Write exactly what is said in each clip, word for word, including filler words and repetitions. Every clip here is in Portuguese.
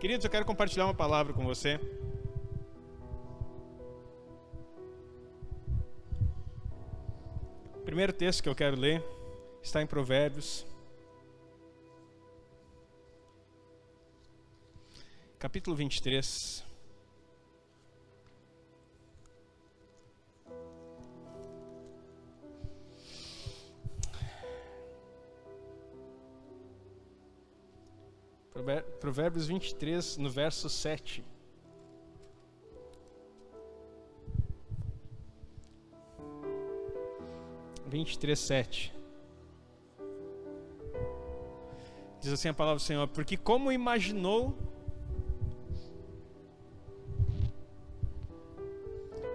Queridos, eu quero compartilhar uma palavra com você. O primeiro texto que eu quero ler está em Provérbios, capítulo vinte e três. Provérbios vinte e três, no verso sete. vinte e três, sete. Diz assim a palavra do Senhor: porque como imaginou,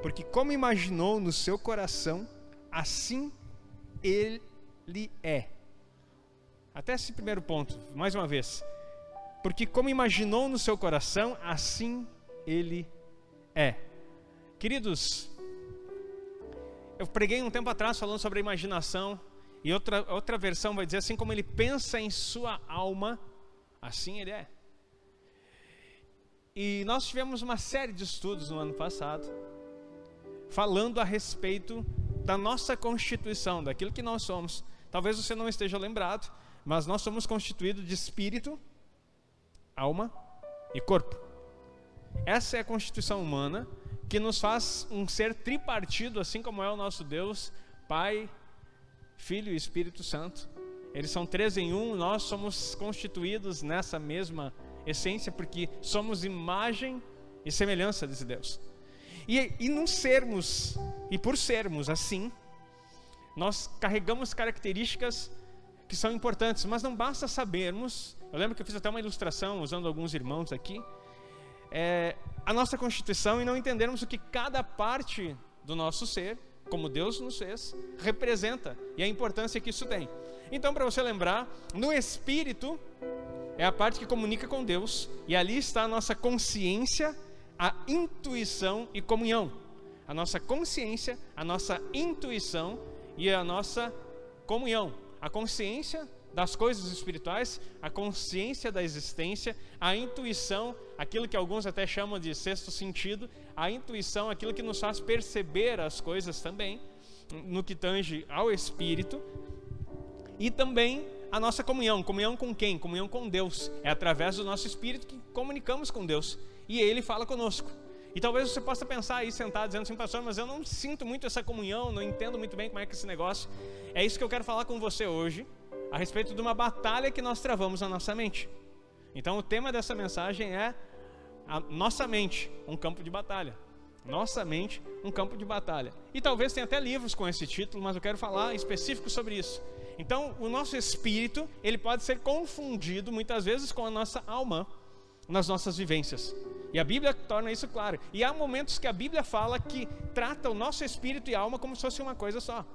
porque como imaginou no seu coração, assim ele é. Até esse primeiro ponto, mais uma vez. Porque como imaginou no seu coração, assim ele é. Queridos, eu preguei um tempo atrás falando sobre a imaginação, e outra, outra versão vai dizer assim: como ele pensa em sua alma, assim ele é. E nós tivemos uma série de estudos no ano passado, falando a respeito da nossa constituição, daquilo que nós somos. Talvez você não esteja lembrado, mas nós somos constituídos de espírito, alma e corpo. Essa é a constituição humana que nos faz um ser tripartido, assim como é o nosso Deus, Pai, Filho e Espírito Santo. Eles são três em um, nós somos constituídos nessa mesma essência, porque somos imagem e semelhança desse Deus. E, e não sermos, e por sermos assim, nós carregamos características que são importantes, mas não basta sabermos. Eu lembro que eu fiz até uma ilustração usando alguns irmãos aqui, é, a nossa constituição, e não entendermos o que cada parte do nosso ser, como Deus nos fez, representa e a importância que isso tem. Então, para você lembrar, no espírito é a parte que comunica com Deus, e ali está a nossa consciência, a intuição e comunhão. A nossa consciência, a nossa intuição e a nossa comunhão. A consciência das coisas espirituais, a consciência da existência, a intuição, aquilo que alguns até chamam de sexto sentido, a intuição, aquilo que nos faz perceber as coisas também, no que tange ao espírito, e também a nossa comunhão. Comunhão com quem? Comunhão com Deus. É através do nosso espírito que comunicamos com Deus, e Ele fala conosco. E talvez você possa pensar aí sentado, dizendo assim: pastor, mas eu não sinto muito essa comunhão, não entendo muito bem como é que é esse negócio. É isso que eu quero falar com você hoje, a respeito de uma batalha que nós travamos na nossa mente. Então o tema dessa mensagem é a nossa mente, um campo de batalha. Nossa mente, um campo de batalha. E talvez tenha até livros com esse título, mas eu quero falar específico sobre isso. Então o nosso espírito, ele pode ser confundido muitas vezes com a nossa alma, nas nossas vivências. E a Bíblia torna isso claro. E há momentos que a Bíblia fala que trata o nosso espírito e alma como se fosse uma coisa só.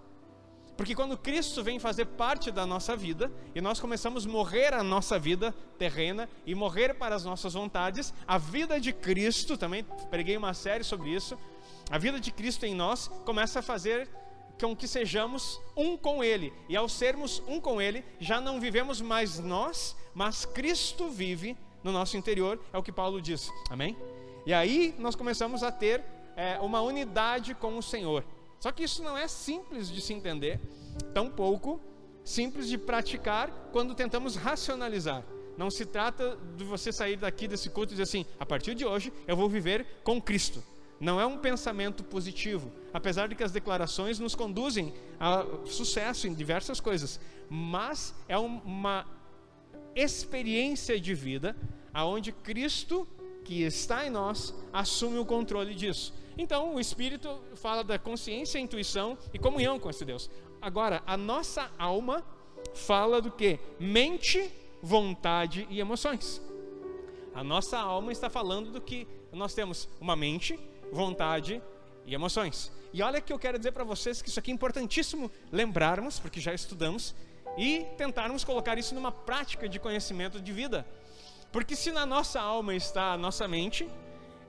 Porque quando Cristo vem fazer parte da nossa vida, e nós começamos a morrer a nossa vida terrena, e morrer para as nossas vontades, a vida de Cristo, também preguei uma série sobre isso, a vida de Cristo em nós começa a fazer com que sejamos um com Ele. E ao sermos um com Ele, já não vivemos mais nós, mas Cristo vive no nosso interior, é o que Paulo diz, amém? E aí nós começamos a ter é, uma unidade com o Senhor. Só que isso não é simples de se entender, tampouco simples de praticar quando tentamos racionalizar. Não se trata de você sair daqui desse culto e dizer assim: a partir de hoje eu vou viver com Cristo. Não é um pensamento positivo, apesar de que as declarações nos conduzem a sucesso em diversas coisas. Mas é uma experiência de vida aonde Cristo, que está em nós, assume o controle disso. Então o Espírito fala da consciência, intuição e comunhão com esse Deus. Agora, a nossa alma fala do quê? Mente, vontade e emoções. A nossa alma está falando do que nós temos: uma mente, vontade e emoções. E olha que eu quero dizer para vocês que isso aqui é importantíssimo lembrarmos, porque já estudamos, e tentarmos colocar isso numa prática de conhecimento de vida. Porque se na nossa alma está a nossa mente,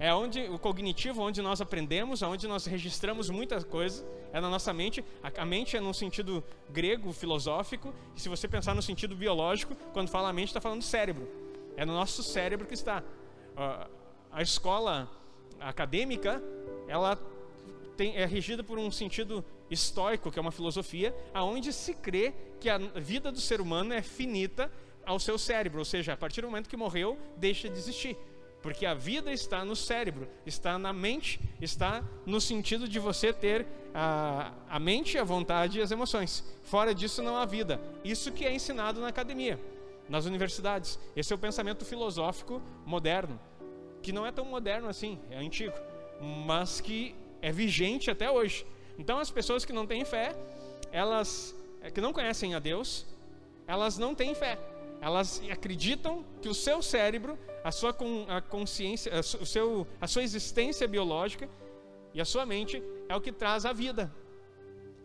é onde o cognitivo, onde nós aprendemos, onde nós registramos muita coisa, é na nossa mente. A, a mente é num sentido grego, filosófico, e se você pensar no sentido biológico, quando fala a mente, está falando cérebro. É no nosso cérebro que está. a, a escola acadêmica, ela tem, é regida por um sentido estoico, que é uma filosofia, aonde se crê que a vida do ser humano é finita ao seu cérebro, ou seja, a partir do momento que morreu, deixa de existir. Porque a vida está no cérebro, está na mente, está no sentido de você ter a, a mente, a vontade e as emoções. Fora disso não há vida. Isso que é ensinado na academia, nas universidades. Esse é o pensamento filosófico moderno, que não é tão moderno assim, é antigo, mas que é vigente até hoje. Então as pessoas que não têm fé, elas que não conhecem a Deus, elas não têm fé. Elas acreditam que o seu cérebro, a sua a consciência, a, o seu, a sua existência biológica e a sua mente é o que traz a vida.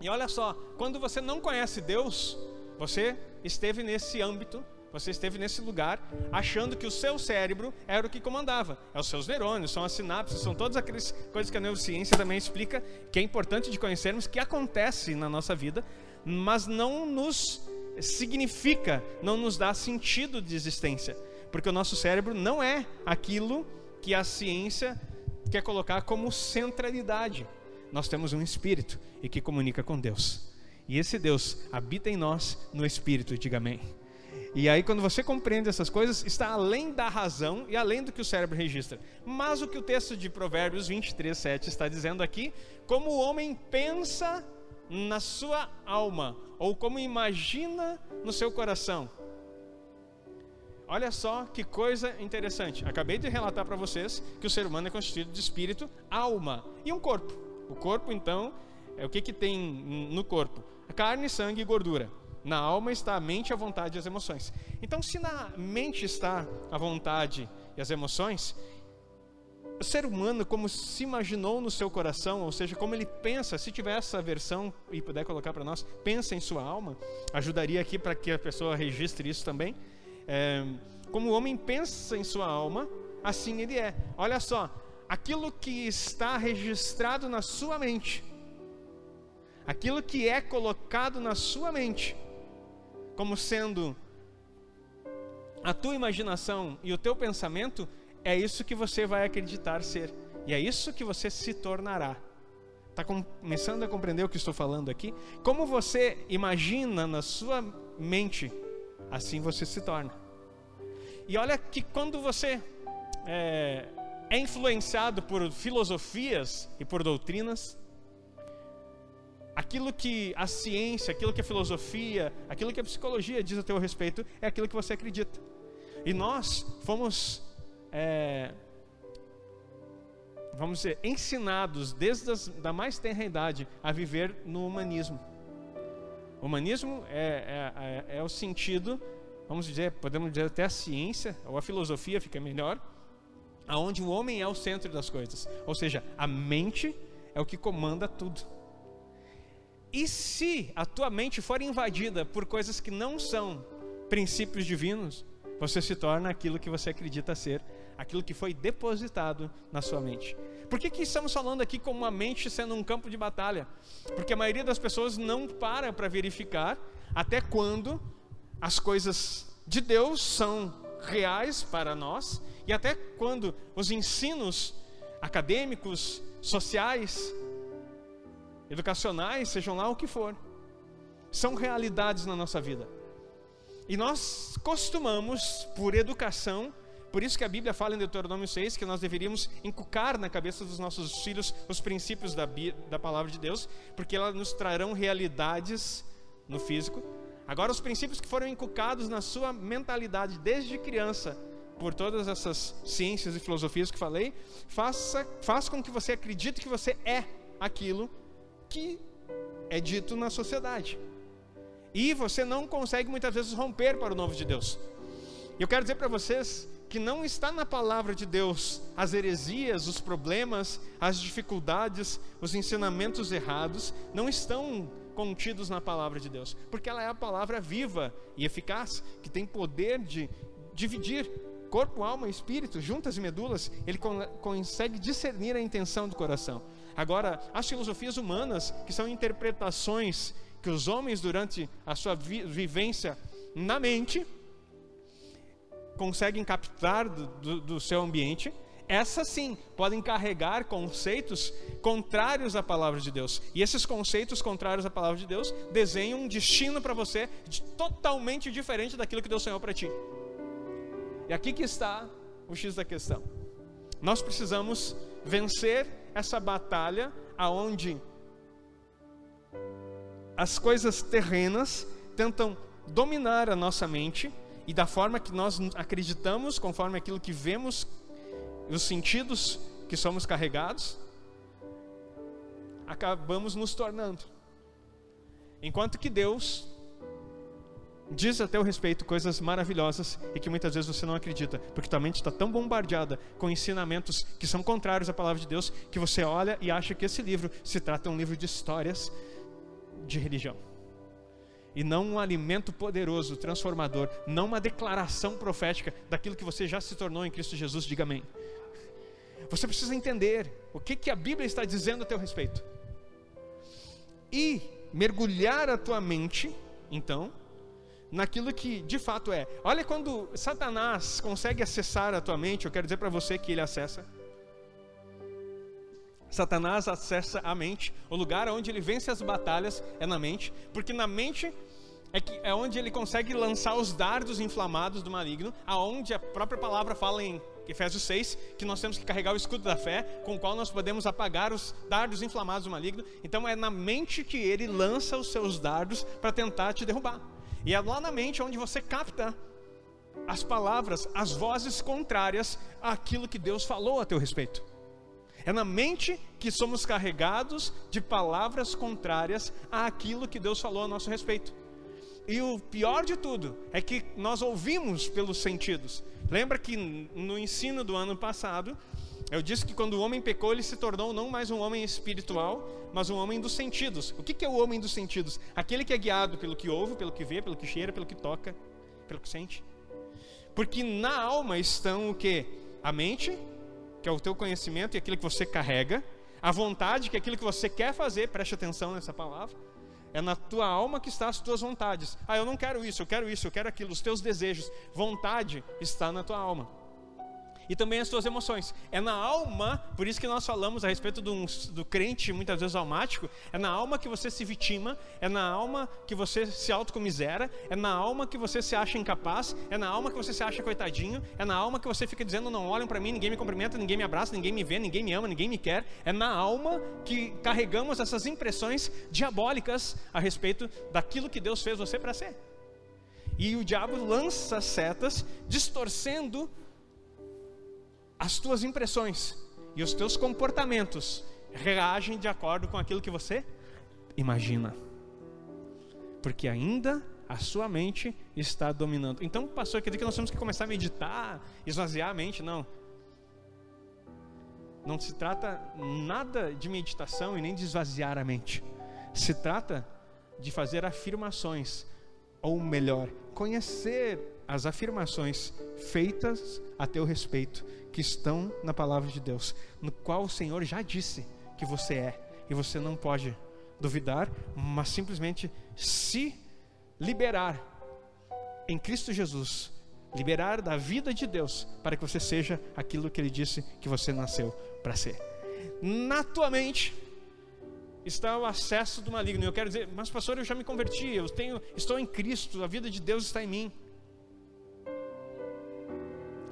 E olha só, quando você não conhece Deus, você esteve nesse âmbito, você esteve nesse lugar, achando que o seu cérebro era o que comandava. É os seus neurônios, são as sinapses, são todas aquelas coisas que a neurociência também explica, que é importante de conhecermos, que acontece na nossa vida, mas não nos significa, não nos dá sentido de existência, porque o nosso cérebro não é aquilo que a ciência quer colocar como centralidade. Nós temos um espírito e que comunica com Deus, e esse Deus habita em nós no espírito, diga amém. E aí quando você compreende essas coisas, está além da razão e além do que o cérebro registra. Mas o que o texto de Provérbios vinte e três, sete está dizendo aqui, como o homem pensa na sua alma, ou como imagina no seu coração. Olha só que coisa interessante. Acabei de relatar para vocês que o ser humano é constituído de espírito, alma e um corpo. O corpo, então, é o que que tem no corpo? Carne, sangue e gordura. Na alma está a mente, a vontade e as emoções. Então, se na mente está a vontade e as emoções, o ser humano, como se imaginou no seu coração, ou seja, como ele pensa, se tiver essa versão e puder colocar para nós, pensa em sua alma, ajudaria aqui para que a pessoa registre isso também. É, como o homem pensa em sua alma, assim ele é. Olha só, aquilo que está registrado na sua mente, aquilo que é colocado na sua mente, como sendo a tua imaginação e o teu pensamento, é isso que você vai acreditar ser. E é isso que você se tornará. Está começando a compreender o que estou falando aqui? Como você imagina na sua mente, assim você se torna. E olha que quando você é, é influenciado por filosofias e por doutrinas, aquilo que a ciência, aquilo que a filosofia, aquilo que a psicologia diz a teu respeito, é aquilo que você acredita. E nós fomos... É, vamos dizer, ensinados desde as, da mais tenra idade a viver no humanismo. O humanismo é, é, é, é o sentido, vamos dizer, podemos dizer até a ciência, ou a filosofia fica melhor, aonde o homem é o centro das coisas, ou seja, a mente é o que comanda tudo. E se a tua mente for invadida por coisas que não são princípios divinos, você se torna aquilo que você acredita ser, aquilo que foi depositado na sua mente. Por que que estamos falando aqui como a mente sendo um campo de batalha? Porque a maioria das pessoas não para para verificar até quando as coisas de Deus são reais para nós, e até quando os ensinos acadêmicos, sociais, educacionais, sejam lá o que for, são realidades na nossa vida. E nós costumamos, por educação, por isso que a Bíblia fala em Deuteronômio seis, que nós deveríamos inculcar na cabeça dos nossos filhos os princípios da, da palavra de Deus, porque elas nos trarão realidades no físico. Agora, os princípios que foram inculcados na sua mentalidade desde criança, por todas essas ciências e filosofias que falei, faça, faz com que você acredite que você é aquilo que é dito na sociedade. E você não consegue muitas vezes romper para o novo de Deus. Eu quero dizer para vocês que não está na palavra de Deus as heresias, os problemas, as dificuldades, os ensinamentos errados, não estão contidos na palavra de Deus, porque ela é a palavra viva e eficaz, que tem poder de dividir corpo, alma e espírito, juntas e medulas. Ele consegue discernir a intenção do coração. Agora, as filosofias humanas, que são interpretações que os homens durante a sua vi vivência na mente conseguem captar do, do, do seu ambiente, essas sim podem carregar conceitos contrários à palavra de Deus. E esses conceitos contrários à palavra de Deus desenham um destino para você totalmente diferente daquilo que Deus sonhou para ti. E aqui que está o X da questão. Nós precisamos vencer essa batalha aonde as coisas terrenas tentam dominar a nossa mente, e da forma que nós acreditamos, conforme aquilo que vemos, os sentidos que somos carregados, acabamos nos tornando. Enquanto que Deus diz a teu respeito coisas maravilhosas e que muitas vezes você não acredita, porque tua mente está tão bombardeada com ensinamentos que são contrários à palavra de Deus, que você olha e acha que esse livro se trata de um livro de histórias de religião, e não um alimento poderoso, transformador, não uma declaração profética daquilo que você já se tornou em Cristo Jesus. Diga amém. Você precisa entender o que, que a Bíblia está dizendo a teu respeito, e mergulhar a tua mente, então, naquilo que de fato é. Olha, quando Satanás consegue acessar a tua mente, eu quero dizer para você que ele acessa. Satanás acessa a mente. O lugar onde ele vence as batalhas é na mente, porque na mente é, que, é onde ele consegue lançar os dardos inflamados do maligno, aonde a própria palavra fala em Efésios seis, que nós temos que carregar o escudo da fé, com o qual nós podemos apagar os dardos inflamados do maligno. Então é na mente que ele lança os seus dardos para tentar te derrubar, e é lá na mente onde você capta as palavras, as vozes contrárias àquilo que Deus falou a teu respeito. É na mente que somos carregados de palavras contrárias àquilo que Deus falou a nosso respeito. E o pior de tudo é que nós ouvimos pelos sentidos. Lembra que no ensino do ano passado, eu disse que quando o homem pecou, ele se tornou não mais um homem espiritual, mas um homem dos sentidos. O que é o homem dos sentidos? Aquele que é guiado pelo que ouve, pelo que vê, pelo que cheira, pelo que toca, pelo que sente. Porque na alma estão o quê? A mente, que é o teu conhecimento e aquilo que você carrega, a vontade, que é aquilo que você quer fazer. Preste atenção nessa palavra. É na tua alma que estão as tuas vontades. Ah, eu não quero isso, eu quero isso, eu quero aquilo. Os teus desejos, vontade está na tua alma. E também as tuas emoções. É na alma, por isso que nós falamos a respeito do, do crente, muitas vezes almático. É na alma que você se vitima, é na alma que você se autocomisera, é na alma que você se acha incapaz, é na alma que você se acha coitadinho, é na alma que você fica dizendo: não olham para mim, ninguém me cumprimenta, ninguém me abraça, ninguém me vê, ninguém me ama, ninguém me quer. É na alma que carregamos essas impressões diabólicas a respeito daquilo que Deus fez você para ser. E o diabo lança setas distorcendo as tuas impressões, e os teus comportamentos reagem de acordo com aquilo que você imagina, porque ainda a sua mente está dominando. Então, pastor, quer dizer que nós temos que começar a meditar, esvaziar a mente? Não. Não se trata nada de meditação e nem de esvaziar a mente. Se trata de fazer afirmações, ou melhor, conhecer as afirmações feitas a teu respeito, que estão na palavra de Deus, no qual o Senhor já disse que você é, e você não pode duvidar, mas simplesmente se liberar em Cristo Jesus, liberar da vida de Deus, para que você seja aquilo que Ele disse que você nasceu para ser. Na tua mente está o acesso do maligno. Eu quero dizer: mas pastor, eu já me converti, eu tenho, estou em Cristo, a vida de Deus está em mim.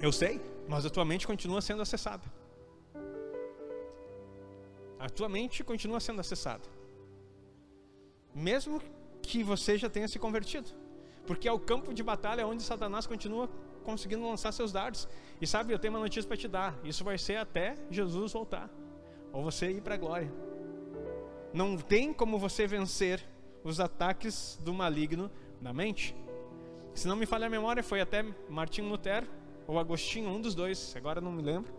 Eu sei, mas a tua mente continua sendo acessada. A tua mente continua sendo acessada, mesmo que você já tenha se convertido, porque é o campo de batalha onde Satanás continua conseguindo lançar seus dardos. E sabe, eu tenho uma notícia para te dar: isso vai ser até Jesus voltar, ou você ir para a glória. Não tem como você vencer os ataques do maligno na mente. Se não me falha a memória, foi até Martinho Lutero ou Agostinho, um dos dois, agora não me lembro,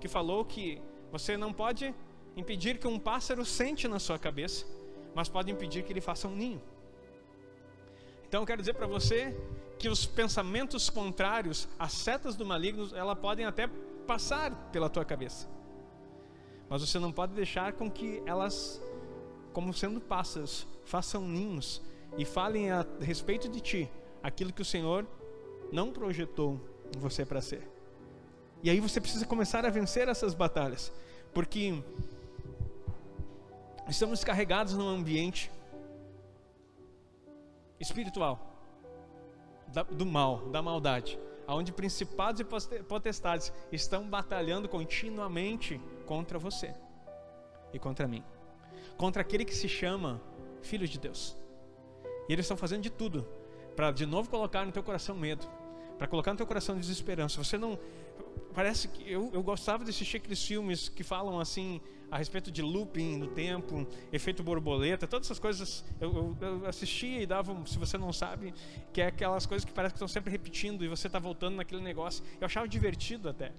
que falou que você não pode impedir que um pássaro sente na sua cabeça, mas pode impedir que ele faça um ninho. Então eu quero dizer para você que os pensamentos contrários, as setas do maligno, elas podem até passar pela tua cabeça, mas você não pode deixar com que elas, como sendo pássaros, façam ninhos e falem a respeito de ti aquilo que o Senhor não projetou você para ser. E aí você precisa começar a vencer essas batalhas, porque estamos carregados num ambiente espiritual da, do mal, da maldade, onde principados e potestades estão batalhando continuamente contra você e contra mim, contra aquele que se chama Filho de Deus. E eles estão fazendo de tudo para de novo colocar no teu coração medo, para colocar no teu coração desesperança. Você não... Parece que eu, eu gostava de assistir aqueles filmes que falam assim a respeito de looping do tempo, efeito borboleta, todas essas coisas. Eu, eu, eu assistia e dava, se você não sabe, que é aquelas coisas que parece que estão sempre repetindo e você está voltando naquele negócio. Eu achava divertido até.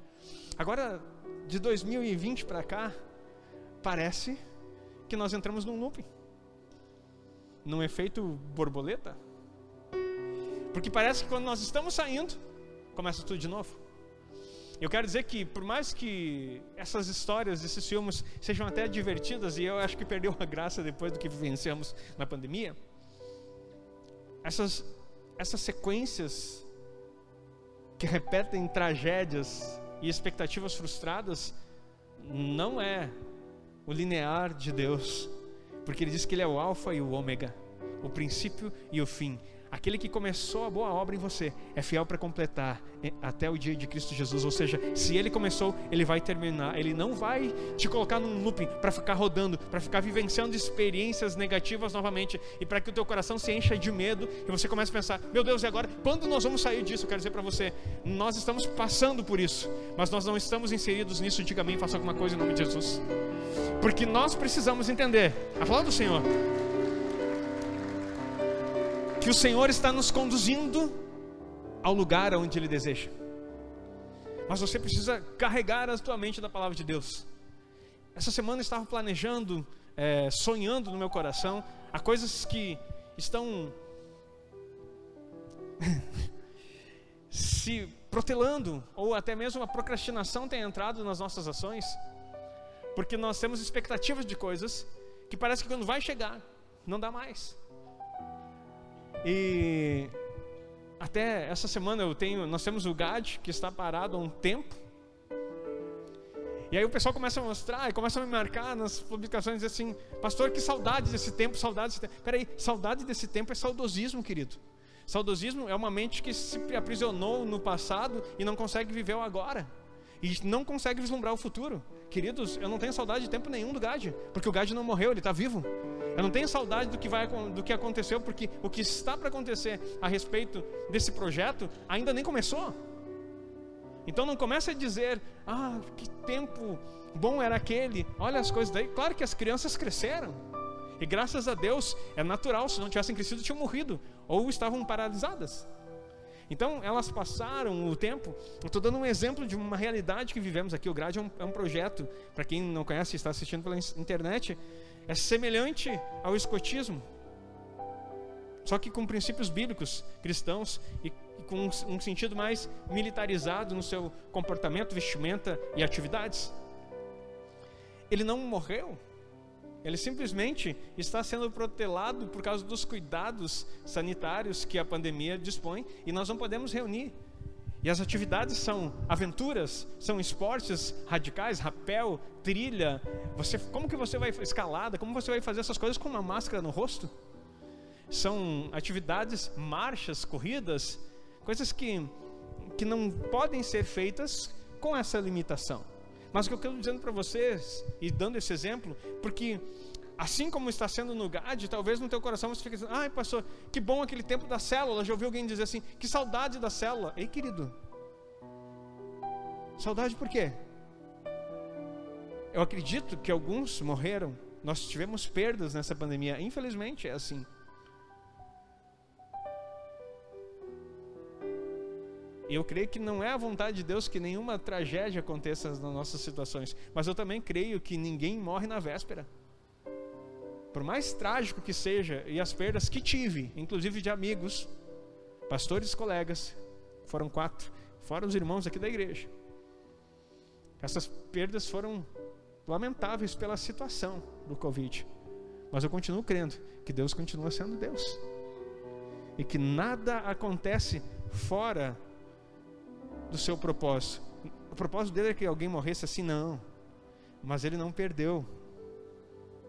Agora, de dois mil e vinte para cá, parece que nós entramos num looping, num efeito borboleta, porque parece que quando nós estamos saindo, começa tudo de novo. Eu quero dizer que, por mais que essas histórias, esses filmes sejam até divertidas, e eu acho que perdeu a graça depois do que vivenciamos na pandemia, essas, essas sequências que repetem tragédias e expectativas frustradas não é o linear de Deus, porque ele diz que ele é o alfa e o ômega, o princípio e o fim. Aquele que começou a boa obra em você é fiel para completar até o dia de Cristo Jesus. Ou seja, se ele começou, ele vai terminar. Ele não vai te colocar num looping para ficar rodando, para ficar vivenciando experiências negativas novamente, e para que o teu coração se encha de medo e você comece a pensar: meu Deus, e agora? Quando nós vamos sair disso? Eu quero dizer para você, nós estamos passando por isso, mas nós não estamos inseridos nisso. Diga amém, faça alguma coisa em nome de Jesus, porque nós precisamos entender a palavra do Senhor, que o Senhor está nos conduzindo ao lugar onde Ele deseja. Mas você precisa carregar a tua mente da palavra de Deus. Essa semana eu estava planejando, é, sonhando no meu coração, há coisas que estão se protelando, ou até mesmo a procrastinação tem entrado nas nossas ações, porque nós temos expectativas de coisas que parece que quando vai chegar, não dá mais. E até essa semana eu tenho, nós temos o G A D que está parado há um tempo. E aí o pessoal começa a mostrar e começa a me marcar nas publicações e diz assim: pastor, que saudade desse tempo, saudade desse tempo. Peraí, saudade desse tempo é saudosismo, querido. Saudosismo é uma mente que se aprisionou no passado e não consegue viver o agora, e não consegue vislumbrar o futuro. Queridos, eu não tenho saudade de tempo nenhum do G A D, porque o G A D não morreu, ele está vivo. Eu não tenho saudade do que, vai, do que aconteceu, porque o que está para acontecer a respeito desse projeto ainda nem começou. Então não comece a dizer: ah, que tempo bom era aquele, olha as coisas daí. Claro que as crianças cresceram, e graças a Deus, é natural. Se não tivessem crescido, tinham morrido, ou estavam paralisadas. Então elas passaram o tempo. Eu estou dando um exemplo de uma realidade que vivemos aqui. O G R A D é um, é um projeto, para quem não conhece e está assistindo pela internet, é semelhante ao escotismo, só que com princípios bíblicos cristãos e com um, um sentido mais militarizado no seu comportamento, vestimenta e atividades. Ele não morreu, ele simplesmente está sendo protelado por causa dos cuidados sanitários que a pandemia dispõe, e nós não podemos reunir. E as atividades são aventuras, são esportes radicais, rapel, trilha. Você, como que você vai, escalada, como você vai fazer essas coisas com uma máscara no rosto? São atividades, marchas, corridas, coisas que, que não podem ser feitas com essa limitação. Mas o que eu estou dizendo para vocês, e dando esse exemplo, porque assim como está sendo no G A D, talvez no teu coração você fique dizendo: ai pastor, que bom aquele tempo da célula. Já ouvi alguém dizer assim: que saudade da célula. Ei querido, saudade por quê? Eu acredito que alguns morreram, nós tivemos perdas nessa pandemia, infelizmente é assim. E eu creio que não é a vontade de Deus que nenhuma tragédia aconteça nas nossas situações. Mas eu também creio que ninguém morre na véspera. Por mais trágico que seja, e as perdas que tive, inclusive de amigos, pastores e colegas, foram quatro, fora os irmãos aqui da igreja. Essas perdas foram lamentáveis pela situação do Covid. Mas eu continuo crendo que Deus continua sendo Deus. E que nada acontece fora do seu propósito. O propósito dele é que alguém morresse assim? Não. Mas ele não perdeu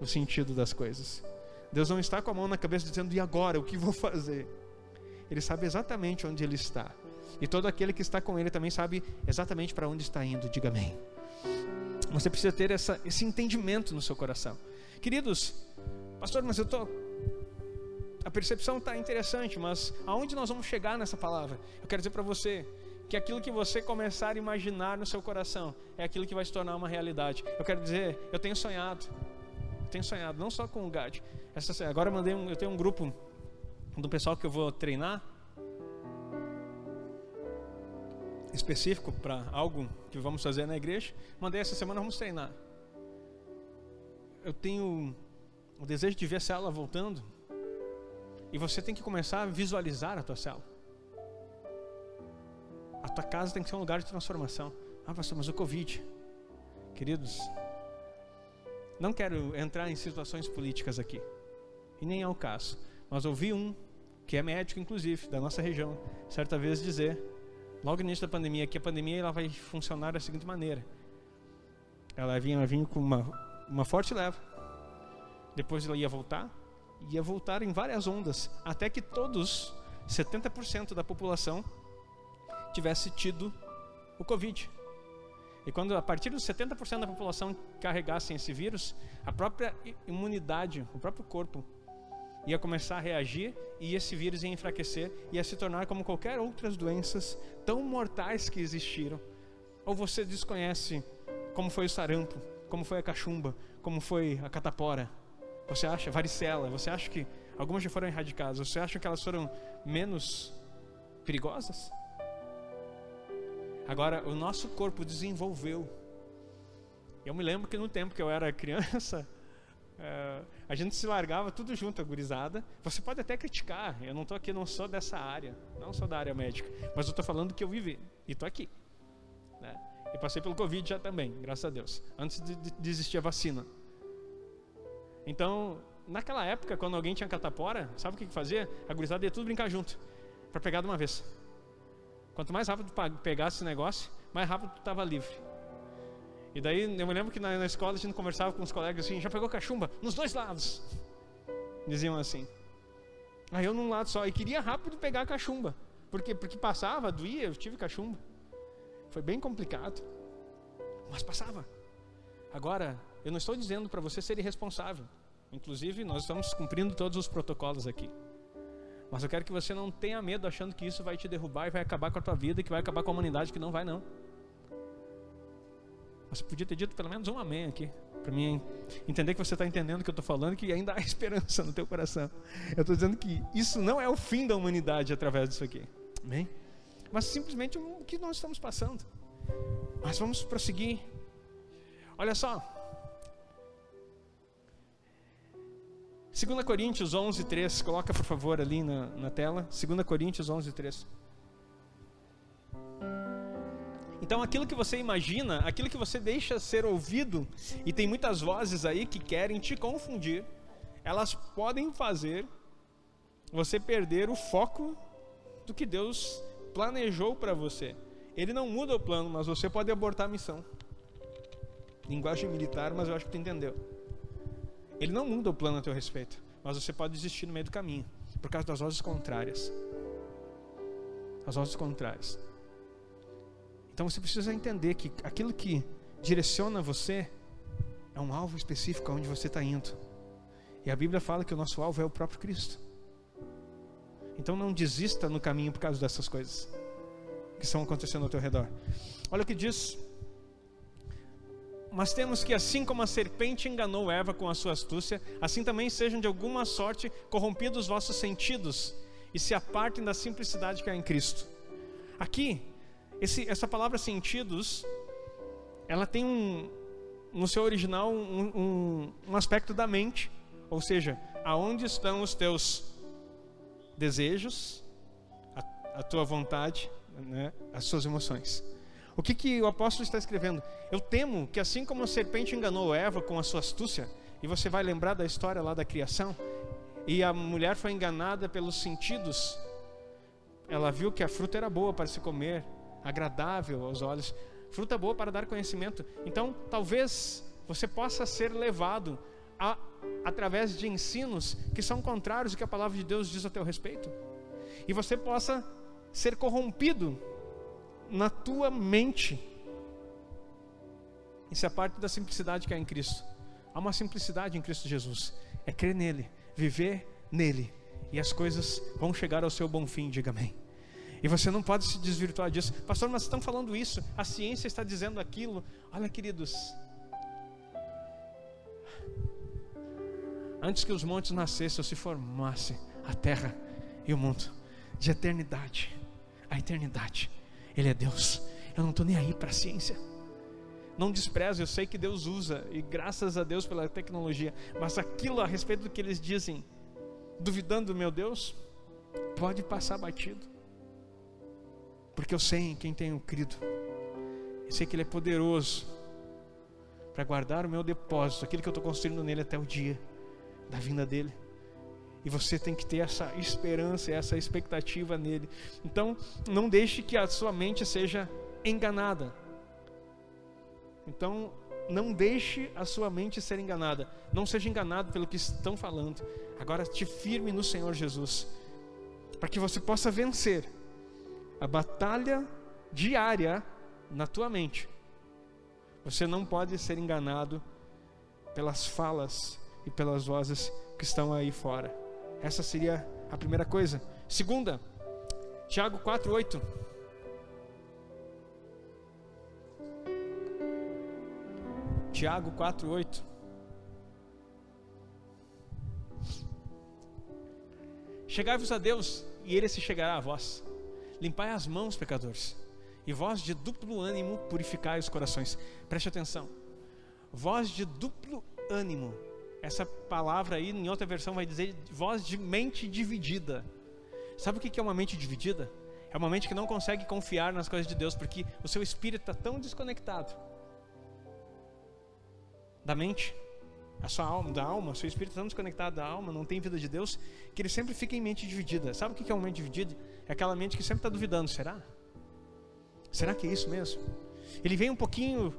o sentido das coisas. Deus não está com a mão na cabeça dizendo, e agora, o que vou fazer? Ele sabe exatamente onde ele está. E todo aquele que está com ele também sabe exatamente para onde está indo. Diga amém. Você precisa ter essa, esse entendimento no seu coração. Queridos, pastor, mas eu tô... a percepção está interessante, mas aonde nós vamos chegar nessa palavra? Eu quero dizer para você que aquilo que você começar a imaginar no seu coração é aquilo que vai se tornar uma realidade. Eu quero dizer, eu tenho sonhado. Eu tenho sonhado, não só com o G A D. Essa, agora eu, mandei um, eu tenho um grupo do pessoal que eu vou treinar específico para algo que vamos fazer na igreja. Mandei essa semana, vamos treinar. Eu tenho o desejo de ver a célula voltando. E você tem que começar a visualizar a tua célula. A tua casa tem que ser um lugar de transformação. Ah, pastor, mas o Covid. Queridos, não quero entrar em situações políticas aqui. E nem é o caso. Mas ouvi um, que é médico inclusive, da nossa região, certa vez dizer, logo no início da pandemia, que a pandemia ela vai funcionar da seguinte maneira. Ela vinha, vinha com uma, uma forte leva. Depois ela ia voltar. Ia voltar em várias ondas, até que todos, setenta por cento da população, tivesse tido o Covid. E quando a partir dos setenta por cento da população carregassem esse vírus, a própria imunidade, o próprio corpo, ia começar a reagir e esse vírus ia enfraquecer, ia se tornar como qualquer outras doenças tão mortais que existiram. Ou você desconhece como foi o sarampo, como foi a cachumba, como foi a catapora. Você acha, varicela, você acha que algumas já foram erradicadas, você acha que elas foram menos perigosas? Agora, o nosso corpo desenvolveu. Eu me lembro que no tempo que eu era criança, uh, a gente se largava tudo junto, a gurizada. Você pode até criticar, eu não estou aqui, não sou dessa área, não sou da área médica, mas eu estou falando que eu vivi e estou aqui. Né? E passei pelo Covid já também, graças a Deus, antes de, de existir a vacina. Então, naquela época, quando alguém tinha catapora, sabe o que que fazia? A gurizada ia tudo brincar junto, para pegar de uma vez. Quanto mais rápido pegasse esse negócio, mais rápido tu estava livre. E daí, eu me lembro que na, na escola a gente conversava com os colegas assim, já pegou cachumba? Nos dois lados. Diziam assim. Aí eu num lado só, e queria rápido pegar a cachumba. Por quê? Porque passava, doía, eu tive cachumba. Foi bem complicado. Mas passava. Agora... eu não estou dizendo para você ser irresponsável. Inclusive, nós estamos cumprindo todos os protocolos aqui. Mas eu quero que você não tenha medo achando que isso vai te derrubar e vai acabar com a tua vida, que vai acabar com a humanidade, que não vai não. Você podia ter dito pelo menos um amém aqui, para mim entender que você está entendendo o que eu estou falando, que ainda há esperança no teu coração. Eu estou dizendo que isso não é o fim da humanidade através disso aqui. Amém? Mas simplesmente o que nós estamos passando. Mas vamos prosseguir. Olha só. Segunda Coríntios onze, três, coloca por favor ali na, na tela, Segunda Coríntios onze, três. Então aquilo que você imagina, aquilo que você deixa ser ouvido, e tem muitas vozes aí que querem te confundir, elas podem fazer você perder o foco do que Deus planejou para você. Ele não muda o plano, mas você pode abortar a missão. Linguagem militar, mas eu acho que tu entendeu. Ele não muda o plano a teu respeito, mas você pode desistir no meio do caminho, por causa das vozes contrárias. As vozes contrárias. Então você precisa entender que aquilo que direciona você é um alvo específico aonde você está indo. E a Bíblia fala que o nosso alvo é o próprio Cristo. Então não desista no caminho por causa dessas coisas que estão acontecendo ao teu redor. Olha o que diz... Mas temos que, assim como a serpente enganou Eva com a sua astúcia, assim também sejam de alguma sorte corrompidos os vossos sentidos e se apartem da simplicidade que há em Cristo. Aqui, esse, essa palavra sentidos, ela tem um, no seu original um, um, um aspecto da mente, ou seja, aonde estão os teus desejos, a, a tua vontade, né, as suas emoções. O que que o apóstolo está escrevendo? Eu temo que assim como a serpente enganou Eva com a sua astúcia, e você vai lembrar da história lá da criação, e a mulher foi enganada pelos sentidos, ela viu que a fruta era boa para se comer, agradável aos olhos, fruta boa para dar conhecimento. Então, talvez você possa ser levado a, através de ensinos que são contrários ao que a palavra de Deus diz a teu respeito, e você possa ser corrompido na tua mente. Isso é parte da simplicidade que há em Cristo. Há uma simplicidade em Cristo Jesus. É crer nele, viver nele, e as coisas vão chegar ao seu bom fim, diga amém. E você não pode se desvirtuar disso. Pastor, mas estão falando isso, a ciência está dizendo aquilo. Olha, queridos, antes que os montes nascessem ou se formassem, a terra e o mundo, de eternidade a eternidade, Ele é Deus. Eu não estou nem aí para a ciência. Não desprezo, eu sei que Deus usa, e graças a Deus pela tecnologia, mas aquilo a respeito do que eles dizem, duvidando do meu Deus, pode passar batido, porque eu sei em quem tenho crido. Eu sei que Ele é poderoso para guardar o meu depósito, aquilo que eu estou construindo nele até o dia da vinda dele. E você tem que ter essa esperança, essa expectativa nele. Então, não deixe que a sua mente seja enganada. Então, não deixe a sua mente ser enganada. Não seja enganado pelo que estão falando. Agora te firme no Senhor Jesus, para que você possa vencer a batalha diária na tua mente. Você não pode ser enganado pelas falas e pelas vozes que estão aí fora. Essa seria a primeira coisa. Segunda, Tiago quatro, oito. Tiago quatro, oito. Chegai-vos a Deus, e Ele se chegará a vós. Limpai as mãos, pecadores, e vós de duplo ânimo purificai os corações. Preste atenção. Vós de duplo ânimo. Essa palavra aí, em outra versão, vai dizer vós de mente dividida. Sabe o que é uma mente dividida? É uma mente que não consegue confiar nas coisas de Deus, porque o seu espírito está tão desconectado da mente, a sua alma, da alma, o seu espírito está tão desconectado da alma, não tem vida de Deus, que ele sempre fica em mente dividida. Sabe o que é uma mente dividida? É aquela mente que sempre está duvidando. Será? Será que é isso mesmo? Ele vem um pouquinho,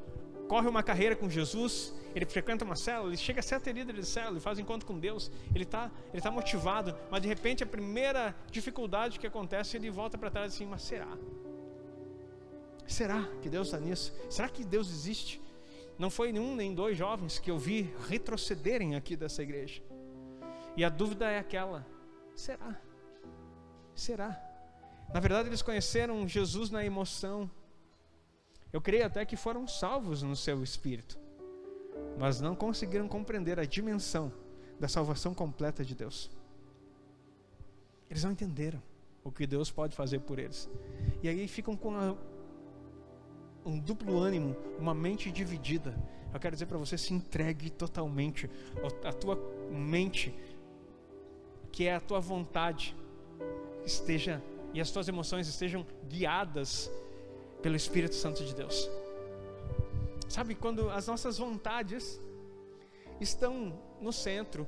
corre uma carreira com Jesus, ele frequenta uma célula, ele chega a ser até líder de célula, ele faz encontro com Deus, ele está ele tá motivado, mas de repente a primeira dificuldade que acontece, ele volta para trás assim, mas será? Será que Deus está nisso? Será que Deus existe? Não foi nenhum nem dois jovens que eu vi retrocederem aqui dessa igreja, e a dúvida é aquela, será? Será? Na verdade eles conheceram Jesus na emoção, eu creio até que foram salvos no seu espírito, mas não conseguiram compreender a dimensão da salvação completa de Deus. Eles não entenderam o que Deus pode fazer por eles, e aí ficam com a, um duplo ânimo, uma mente dividida. Eu quero dizer para você, se entregue totalmente à tua mente, que é a tua vontade, esteja, e as tuas emoções estejam guiadas pelo Espírito Santo de Deus. Sabe, quando as nossas vontades estão no centro,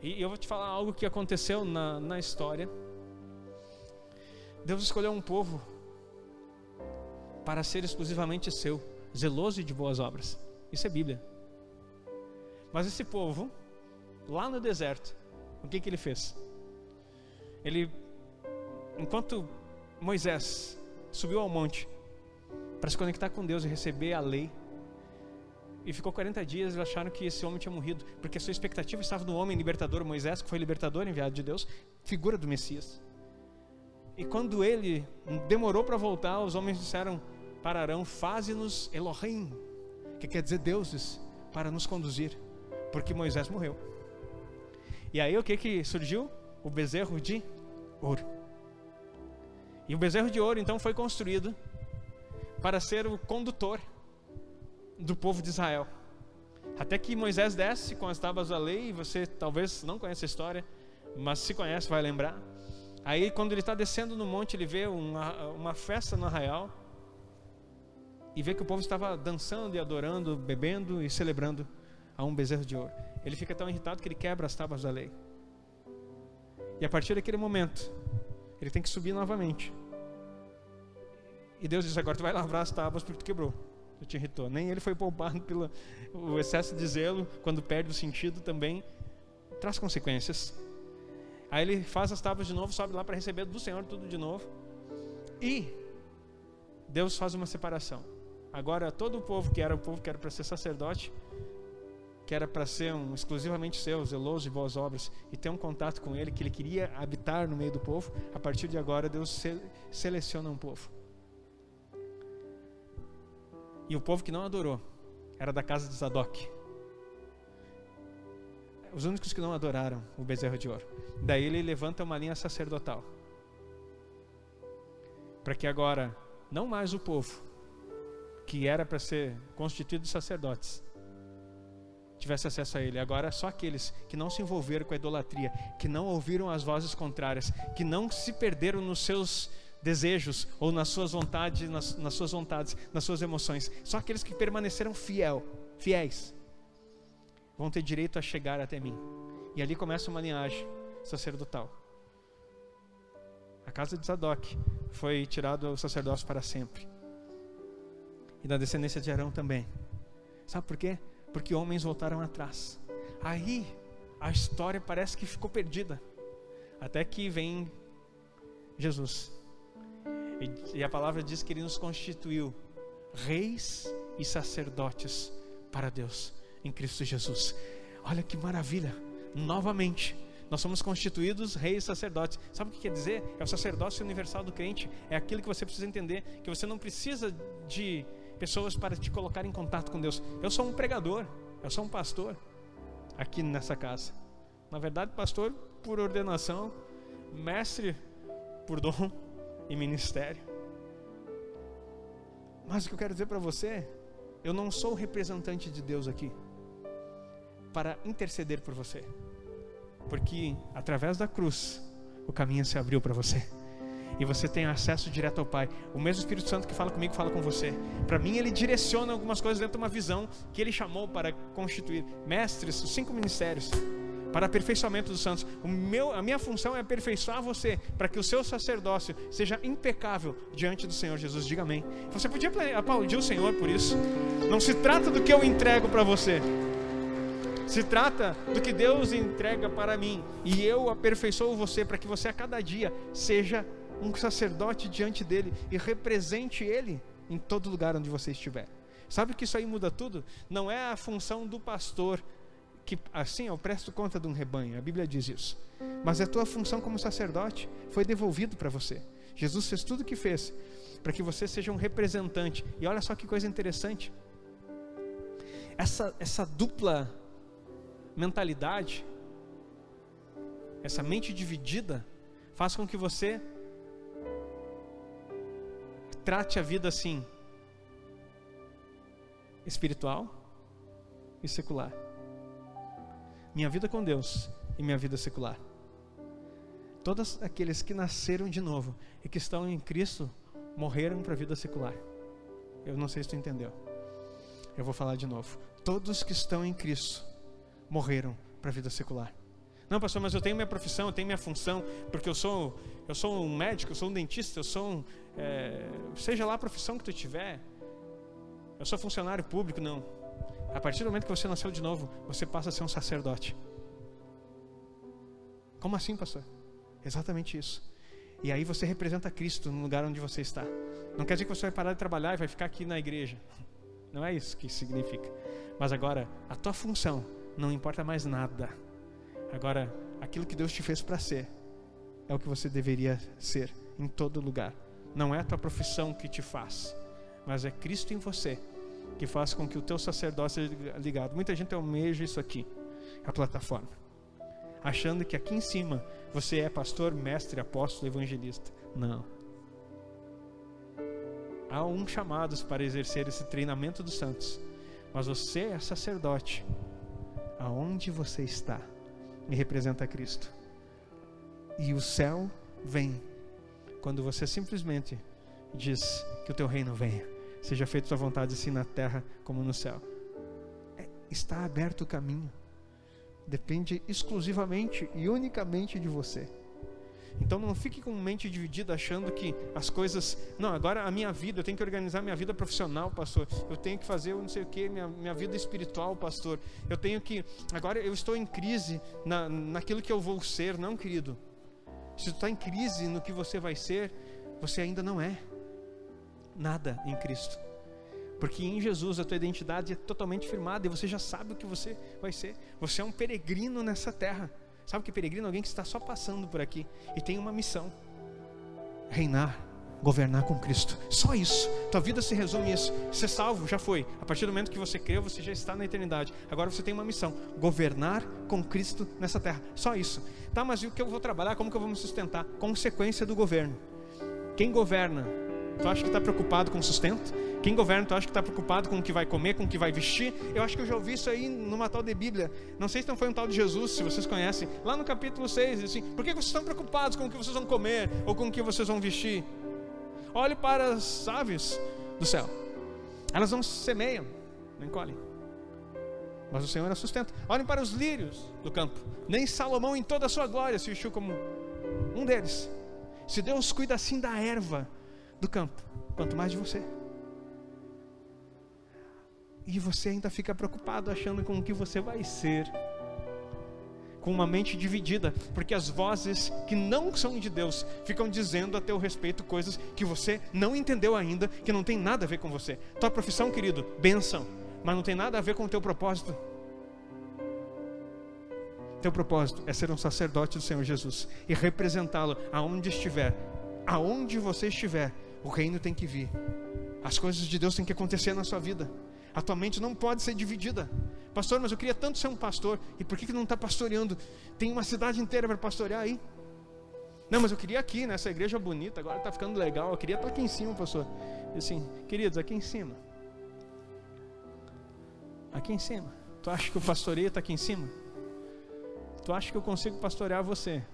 e eu vou te falar algo que aconteceu na, na história. Deus escolheu um povo para ser exclusivamente seu, zeloso e de boas obras. Isso é Bíblia. Mas esse povo, lá no deserto, o que que ele fez? Ele, enquanto Moisés subiu ao monte para se conectar com Deus e receber a lei, e ficou quarenta dias, eles acharam que esse homem tinha morrido, porque a sua expectativa estava no homem libertador, Moisés, que foi libertador, enviado de Deus, figura do Messias. E quando ele demorou para voltar, os homens disseram para Arão, faze-nos Elohim, que quer dizer deuses, para nos conduzir, porque Moisés morreu. E aí o que que surgiu? O bezerro de ouro. E o bezerro de ouro então foi construído para ser o condutor do povo de Israel, até que Moisés desce com as tábuas da lei. E você talvez não conheça a história, mas se conhece vai lembrar. Aí quando ele está descendo no monte, ele vê uma, uma festa no arraial, e vê que o povo estava dançando e adorando, bebendo e celebrando a um bezerro de ouro. Ele fica tão irritado que ele quebra as tábuas da lei, e a partir daquele momento ele tem que subir novamente, E Deus disse, agora tu vai lavrar as tábuas porque tu quebrou, tu te irritou. Nem ele foi poupado pelo o excesso de zelo, quando perde o sentido também, traz consequências. Aí ele faz as tábuas de novo, sobe lá para receber do Senhor tudo de novo. E Deus faz uma separação. Agora todo o povo que era o povo que era para ser sacerdote, que era para ser um exclusivamente seu, zeloso de boas obras, e ter um contato com ele, que ele queria habitar no meio do povo, a partir de agora Deus se, seleciona um povo. E o povo que não adorou era da casa de Zadok. Os únicos que não adoraram o bezerro de ouro. Daí ele levanta uma linha sacerdotal, para que agora não mais o povo que era para ser constituído de sacerdotes tivesse acesso a ele. Agora só aqueles que não se envolveram com a idolatria, que não ouviram as vozes contrárias, que não se perderam nos seus desejos ou nas suas vontades, nas, nas suas vontades, nas suas emoções. Só aqueles que permaneceram fiel, fiéis, vão ter direito a chegar até mim. E ali começa uma linhagem sacerdotal. A casa de Zadok foi tirado o sacerdócio para sempre. E da descendência de Arão também. Sabe por quê? Porque homens voltaram atrás. Aí a história parece que ficou perdida, até que vem Jesus, e, e a palavra diz que ele nos constituiu reis e sacerdotes para Deus em Cristo Jesus. Olha que maravilha, novamente nós somos constituídos reis e sacerdotes. Sabe o que quer dizer? É o sacerdócio universal do crente. É aquilo que você precisa entender, que você não precisa de pessoas para te colocar em contato com Deus. Eu sou um pregador, eu sou um pastor aqui nessa casa. Na verdade, pastor por ordenação, mestre por dom e ministério. Mas o que eu quero dizer para você, eu não sou o representante de Deus aqui para interceder por você, porque através da cruz o caminho se abriu para você. E você tem acesso direto ao Pai. O mesmo Espírito Santo que fala comigo, fala com você. Para mim, ele direciona algumas coisas dentro de uma visão que ele chamou para constituir mestres, os cinco ministérios, para aperfeiçoamento dos santos. O meu, a minha função é aperfeiçoar você, para que o seu sacerdócio seja impecável diante do Senhor Jesus. Diga amém. Você podia aplaudir o Senhor por isso. Não se trata do que eu entrego para você. Se trata do que Deus entrega para mim. E eu aperfeiçoo você, para que você a cada dia seja um sacerdote diante dele e represente ele em todo lugar onde você estiver. Sabe que isso aí muda tudo? Não é a função do pastor que assim eu presto conta de um rebanho, a Bíblia diz isso, mas é a tua função como sacerdote, foi devolvido para você. Jesus fez tudo o que fez para que você seja um representante. E olha só que coisa interessante, essa, essa dupla mentalidade, essa mente dividida faz com que você trate a vida assim, espiritual e secular. Minha vida com Deus e minha vida secular. Todos aqueles que nasceram de novo e que estão em Cristo morreram para a vida secular. Eu não sei se tu entendeu. Eu vou falar de novo. Todos que estão em Cristo morreram para a vida secular. Não, pastor, mas eu tenho minha profissão, eu tenho minha função, porque eu sou, eu sou um médico, eu sou um dentista, eu sou um, é, seja lá a profissão que tu tiver, eu sou funcionário público. Não. A partir do momento que você nasceu de novo, você passa a ser um sacerdote. Como assim, pastor? Exatamente isso. E aí você representa Cristo no lugar onde você está. Não quer dizer que você vai parar de trabalhar e vai ficar aqui na igreja. Não é isso que significa. Mas agora, a tua função não importa mais nada. Agora, aquilo que Deus te fez para ser, é o que você deveria ser em todo lugar. Não é a tua profissão que te faz, mas é Cristo em você, que faz com que o teu sacerdócio seja ligado. Muita gente almeja isso aqui, a plataforma, achando que aqui em cima você é pastor, mestre, apóstolo, evangelista. Não. Há um chamado para exercer esse treinamento dos santos, mas você é sacerdote, aonde você está. E representa Cristo. E o céu vem quando você simplesmente diz que o teu reino venha, seja feito tua vontade assim na terra como no céu. É, está aberto o caminho, depende exclusivamente e unicamente de você. Então não fique com mente dividida achando que as coisas... Não, agora a minha vida, eu tenho que organizar minha vida profissional, pastor. Eu tenho que fazer não sei o que, minha, minha vida espiritual, pastor. Eu tenho que... Agora eu estou em crise na, naquilo que eu vou ser. Não, querido. Se tu está em crise no que você vai ser, você ainda não é nada em Cristo. Porque em Jesus a tua identidade é totalmente firmada e você já sabe o que você vai ser. Você é um peregrino nessa terra. Sabe o que é peregrino? Alguém que está só passando por aqui e tem uma missão: reinar, governar com Cristo. Só isso. Tua vida se resume a isso. Ser salvo já foi. A partir do momento que você creu, você já está na eternidade. Agora você tem uma missão: governar com Cristo nessa terra. Só isso. Tá, mas e o que eu vou trabalhar? Como que eu vou me sustentar? Consequência do governo. Quem governa, tu acha que está preocupado com sustento? Quem governa, tu acha que está preocupado com o que vai comer, com o que vai vestir? Eu acho que eu já ouvi isso aí numa tal de Bíblia. Não sei se não foi um tal de Jesus, se vocês conhecem. Lá no capítulo seis, assim, por que vocês estão preocupados com o que vocês vão comer ou com o que vocês vão vestir? Olhe para as aves do céu. Elas não semeiam, não colhem, mas o Senhor as sustenta. Olhem para os lírios do campo. Nem Salomão em toda a sua glória se vestiu como um deles. Se Deus cuida assim da erva do campo, quanto mais de você. E você ainda fica preocupado achando com o que você vai ser, com uma mente dividida, porque as vozes que não são de Deus ficam dizendo a teu respeito coisas que você não entendeu ainda, que não tem nada a ver com você. Tua profissão, querido, bênção, mas não tem nada a ver com o teu propósito. Teu propósito é ser um sacerdote do Senhor Jesus e representá-lo aonde estiver. Aonde você estiver, o reino tem que vir. As coisas de Deus têm que acontecer na sua vida. A tua mente não pode ser dividida. Pastor, mas eu queria tanto ser um pastor. E por que que não está pastoreando? Tem uma cidade inteira para pastorear aí. Não, mas eu queria aqui, nessa igreja bonita, agora está ficando legal. Eu queria estar aqui em cima, pastor. E assim, queridos, aqui em cima. Aqui em cima. Tu acha que o pastoreio está aqui em cima? Tu acha que eu consigo pastorear você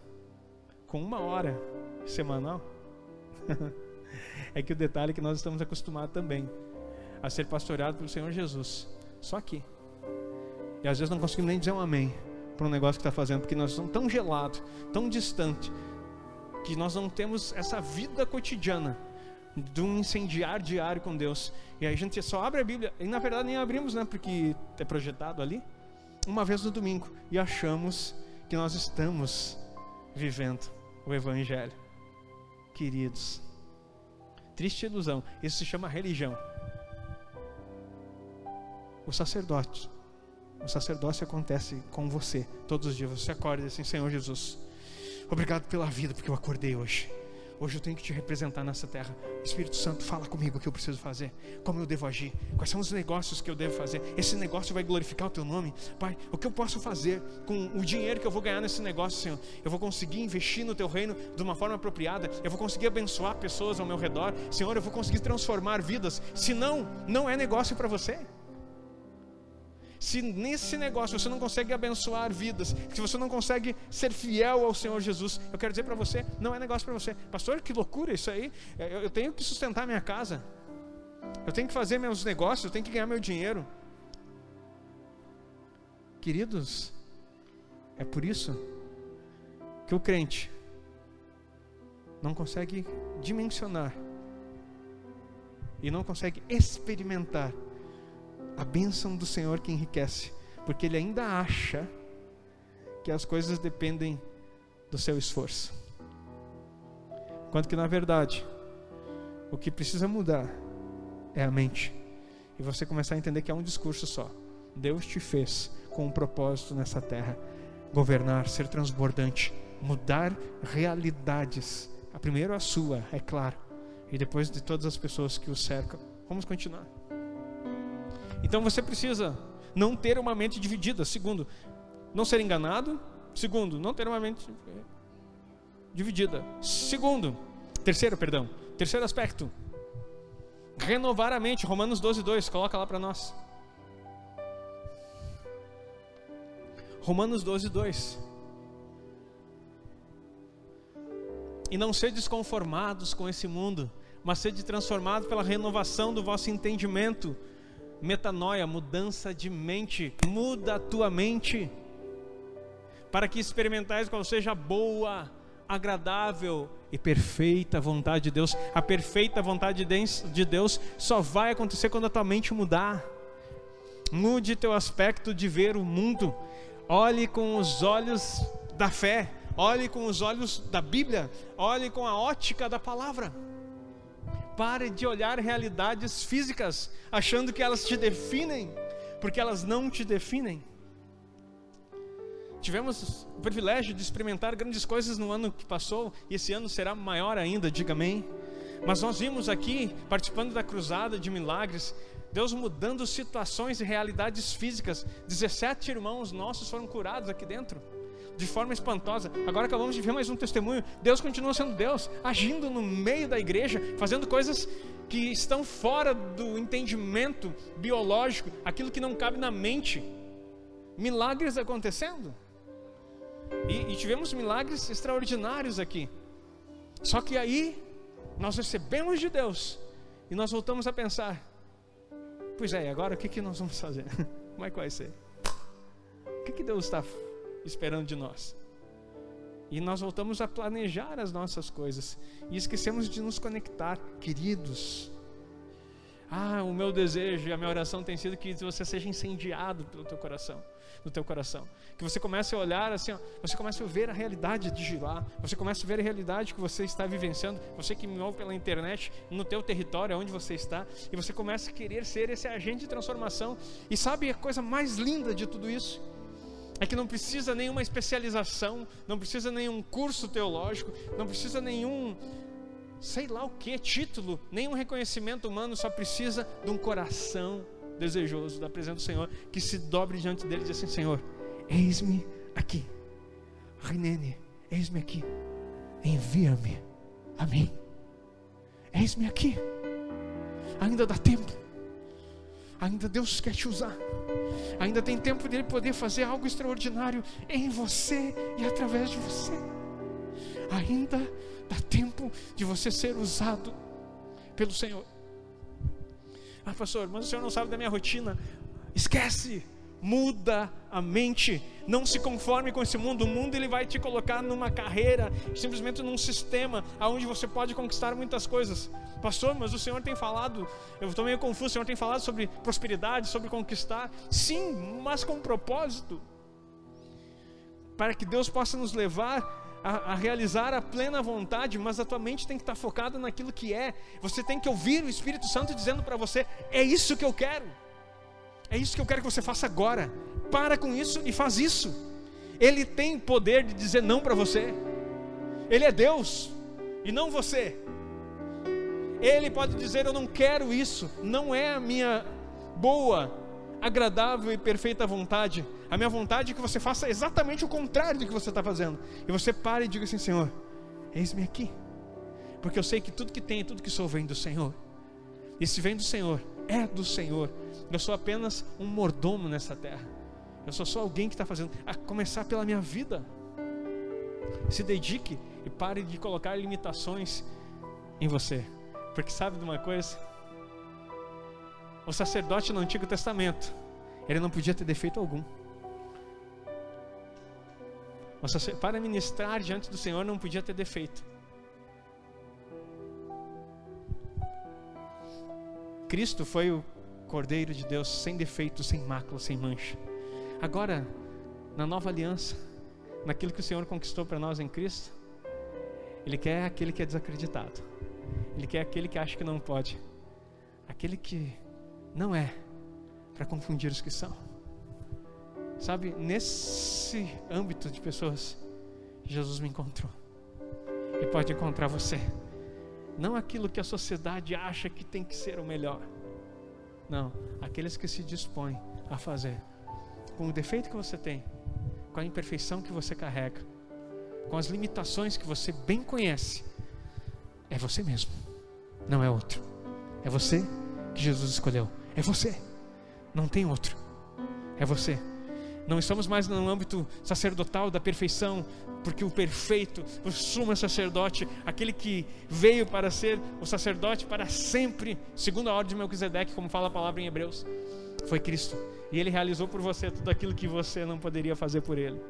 com uma hora semanal? É que o detalhe é que nós estamos acostumados também a ser pastoreado pelo Senhor Jesus, só aqui. E às vezes não conseguimos nem dizer um amém para um negócio que está fazendo, porque nós estamos tão gelados, tão distantes, que nós não temos essa vida cotidiana de um incendiar diário com Deus. E aí a gente só abre a Bíblia, e na verdade nem abrimos, né, porque é projetado ali, uma vez no domingo, e achamos que nós estamos vivendo o Evangelho. Queridos, triste ilusão. Isso se chama religião. O sacerdote, o sacerdócio acontece com você, todos os dias. Você acorda assim: Senhor Jesus, obrigado pela vida, porque eu acordei hoje. Hoje eu tenho que te representar nessa terra. Espírito Santo, fala comigo o que eu preciso fazer, como eu devo agir, quais são os negócios que eu devo fazer. Esse negócio vai glorificar o teu nome, Pai. O que eu posso fazer com o dinheiro que eu vou ganhar nesse negócio, Senhor? Eu vou conseguir investir no teu reino de uma forma apropriada? Eu vou conseguir abençoar pessoas ao meu redor? Senhor, eu vou conseguir transformar vidas? Se não, não é negócio para você. Se nesse negócio você não consegue abençoar vidas, se você não consegue ser fiel ao Senhor Jesus, eu quero dizer para você, não é negócio para você. Pastor, que loucura isso aí. Eu, eu tenho que sustentar minha casa, eu tenho que fazer meus negócios, eu tenho que ganhar meu dinheiro. Queridos, é por isso que o crente não consegue dimensionar e não consegue experimentar a bênção do Senhor que enriquece, porque ele ainda acha que as coisas dependem do seu esforço, enquanto que na verdade o que precisa mudar é a mente, e você começar a entender que é um discurso só. Deus te fez com um propósito nessa terra: governar, ser transbordante, mudar realidades, primeiro a sua, é claro, e depois de todas as pessoas que o cercam. Vamos continuar. Então você precisa não ter uma mente dividida. Segundo, não ser enganado. Segundo, não ter uma mente dividida. Segundo, terceiro, perdão, terceiro aspecto: renovar a mente. Romanos doze, dois, coloca lá para nós. Romanos doze, dois. E não ser desconformados com esse mundo, mas ser transformado pela renovação do vosso entendimento. Metanoia, mudança de mente. Muda a tua mente, para que experimentais qual seja a boa, agradável e perfeita vontade de Deus. A perfeita vontade de Deus só vai acontecer quando a tua mente mudar. Mude teu aspecto de ver o mundo. Olhe com os olhos da fé. Olhe com os olhos da Bíblia. Olhe com a ótica da palavra. Pare de olhar realidades físicas achando que elas te definem, porque elas não te definem. Tivemos o privilégio de experimentar grandes coisas no ano que passou, e esse ano será maior ainda, diga amém. Mas nós vimos aqui, participando da cruzada de milagres, Deus mudando situações e realidades físicas. dezessete irmãos nossos foram curados aqui dentro, de forma espantosa. Agora acabamos de ver mais um testemunho. Deus continua sendo Deus, agindo no meio da igreja, fazendo coisas que estão fora do entendimento biológico, aquilo que não cabe na mente. Milagres acontecendo. E, e tivemos milagres extraordinários aqui. Só que aí nós recebemos de Deus e nós voltamos a pensar: pois é, e agora o que, que nós vamos fazer? Como é que vai ser? O que, que Deus está esperando de nós? E nós voltamos a planejar as nossas coisas e esquecemos de nos conectar, queridos. Ah, o meu desejo e a minha oração tem sido que você seja incendiado pelo teu coração, no teu coração, que você comece a olhar assim, ó, você comece a ver a realidade de lá, você comece a ver a realidade que você está vivenciando, você que me ouve pela internet, no teu território, onde você está, e você comece a querer ser esse agente de transformação. E sabe a coisa mais linda de tudo isso? É que não precisa nenhuma especialização, não precisa nenhum curso teológico, não precisa nenhum... sei lá o que, título, nenhum reconhecimento humano, só precisa de um coração desejoso da presença do Senhor, que se dobre diante dele e diz assim: Senhor, eis-me aqui, Renene, eis-me aqui, envia-me a mim, eis-me aqui, ainda dá tempo, ainda Deus quer te usar, ainda tem tempo dele poder fazer algo extraordinário em você e através de você, ainda dá tempo de você ser usado pelo Senhor. Ah, pastor, mas o Senhor não sabe da minha rotina. Esquece, muda a mente, não se conforme com esse mundo. O mundo ele vai te colocar numa carreira, simplesmente num sistema onde você pode conquistar muitas coisas. Pastor, mas o Senhor tem falado, eu estou meio confuso, o Senhor tem falado sobre prosperidade, sobre conquistar. Sim, mas com um propósito, para que Deus possa nos levar A, a realizar a plena vontade. Mas a tua mente tem que estar focada naquilo que é. Você tem que ouvir o Espírito Santo dizendo para você: é isso que eu quero, é isso que eu quero que você faça agora, para com isso e faz isso. Ele tem poder de dizer não para você. Ele é Deus e não você. Ele pode dizer: eu não quero isso, não é a minha boa, agradável e perfeita vontade. A minha vontade é que você faça exatamente o contrário do que você está fazendo. E você pare e diga assim: Senhor, eis-me aqui, porque eu sei que tudo que tenho e tudo que sou vem do Senhor, e se vem do Senhor, é do Senhor. Eu sou apenas um mordomo nessa terra. Eu sou só alguém que está fazendo, a começar pela minha vida. Se dedique e pare de colocar limitações em você, porque sabe de uma coisa? O sacerdote no Antigo Testamento, ele não podia ter defeito algum. O sacer... Para ministrar diante do Senhor não podia ter defeito. Cristo foi o Cordeiro de Deus, sem defeito, sem mácula, sem mancha. Agora, na nova aliança, naquilo que o Senhor conquistou para nós em Cristo, Ele quer aquele que é desacreditado. Ele quer aquele que acha que não pode. Aquele que... não é para confundir os que são. Sabe, nesse âmbito de pessoas, Jesus me encontrou e pode encontrar você. Não aquilo que a sociedade acha que tem que ser o melhor, não, aqueles que se dispõem a fazer, com o defeito que você tem, com a imperfeição que você carrega, com as limitações que você bem conhece. É você mesmo, não é outro, é você que Jesus escolheu. É você, não tem outro, é você. Não estamos mais no âmbito sacerdotal da perfeição, porque o perfeito, o sumo sacerdote, aquele que veio para ser o sacerdote para sempre, segundo a ordem de Melquisedeque, como fala a palavra em Hebreus, foi Cristo, e Ele realizou por você tudo aquilo que você não poderia fazer por Ele.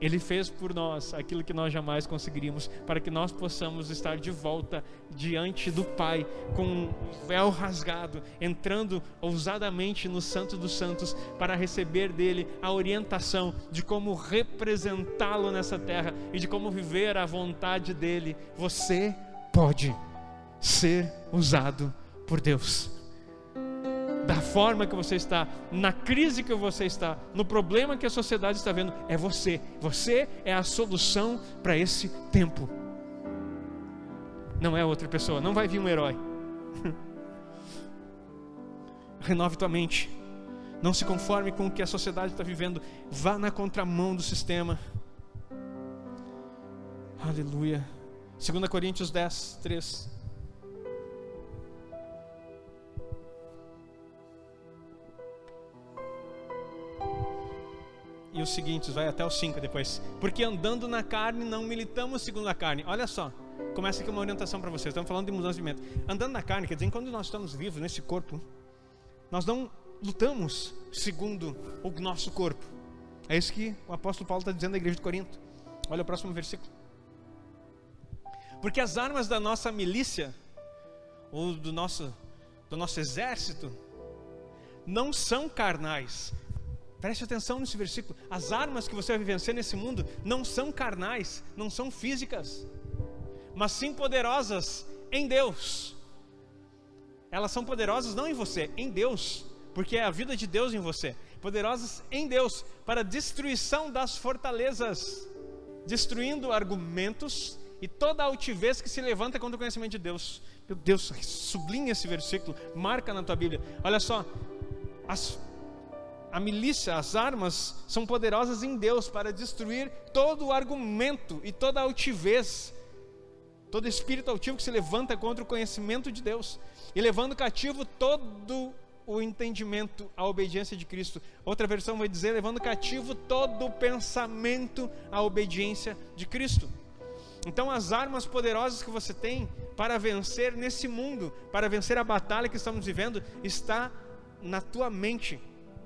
Ele fez por nós aquilo que nós jamais conseguiríamos, para que nós possamos estar de volta diante do Pai, com o véu rasgado, entrando ousadamente no Santo dos Santos, para receber dele a orientação de como representá-lo nessa terra e de como viver a vontade dele. Você pode ser usado por Deus. Da forma que você está, na crise que você está, no problema que a sociedade está vendo, é você. Você é a solução para esse tempo. Não é outra pessoa, não vai vir um herói. Renove tua mente. Não se conforme com o que a sociedade está vivendo. Vá na contramão do sistema. Aleluia. Segunda Coríntios dez, três. E os seguintes, vai até os cinco depois. Porque andando na carne, não militamos segundo a carne. Olha só, começa aqui uma orientação para vocês. Estamos falando de mudança de mente. Andando na carne, quer dizer, quando nós estamos vivos nesse corpo, nós não lutamos segundo o nosso corpo. É isso que o apóstolo Paulo está dizendo à igreja de Corinto. Olha o próximo versículo. Porque as armas da nossa milícia, ou do nosso, do nosso exército, não são carnais. Preste atenção nesse versículo. As armas que você vai vencer nesse mundo não são carnais, não são físicas, mas sim poderosas em Deus. Elas são poderosas não em você, em Deus, porque é a vida de Deus em você. Poderosas em Deus para a destruição das fortalezas, destruindo argumentos e toda a altivez que se levanta contra o conhecimento de Deus. Meu Deus, sublinha esse versículo, marca na tua Bíblia. Olha só, as A milícia, as armas, são poderosas em Deus para destruir todo o argumento e toda a altivez, todo espírito altivo que se levanta contra o conhecimento de Deus, e levando cativo todo o entendimento à obediência de Cristo. Outra versão vai dizer, levando cativo todo o pensamento à obediência de Cristo. Então as armas poderosas que você tem para vencer nesse mundo, para vencer a batalha que estamos vivendo, está na tua mente,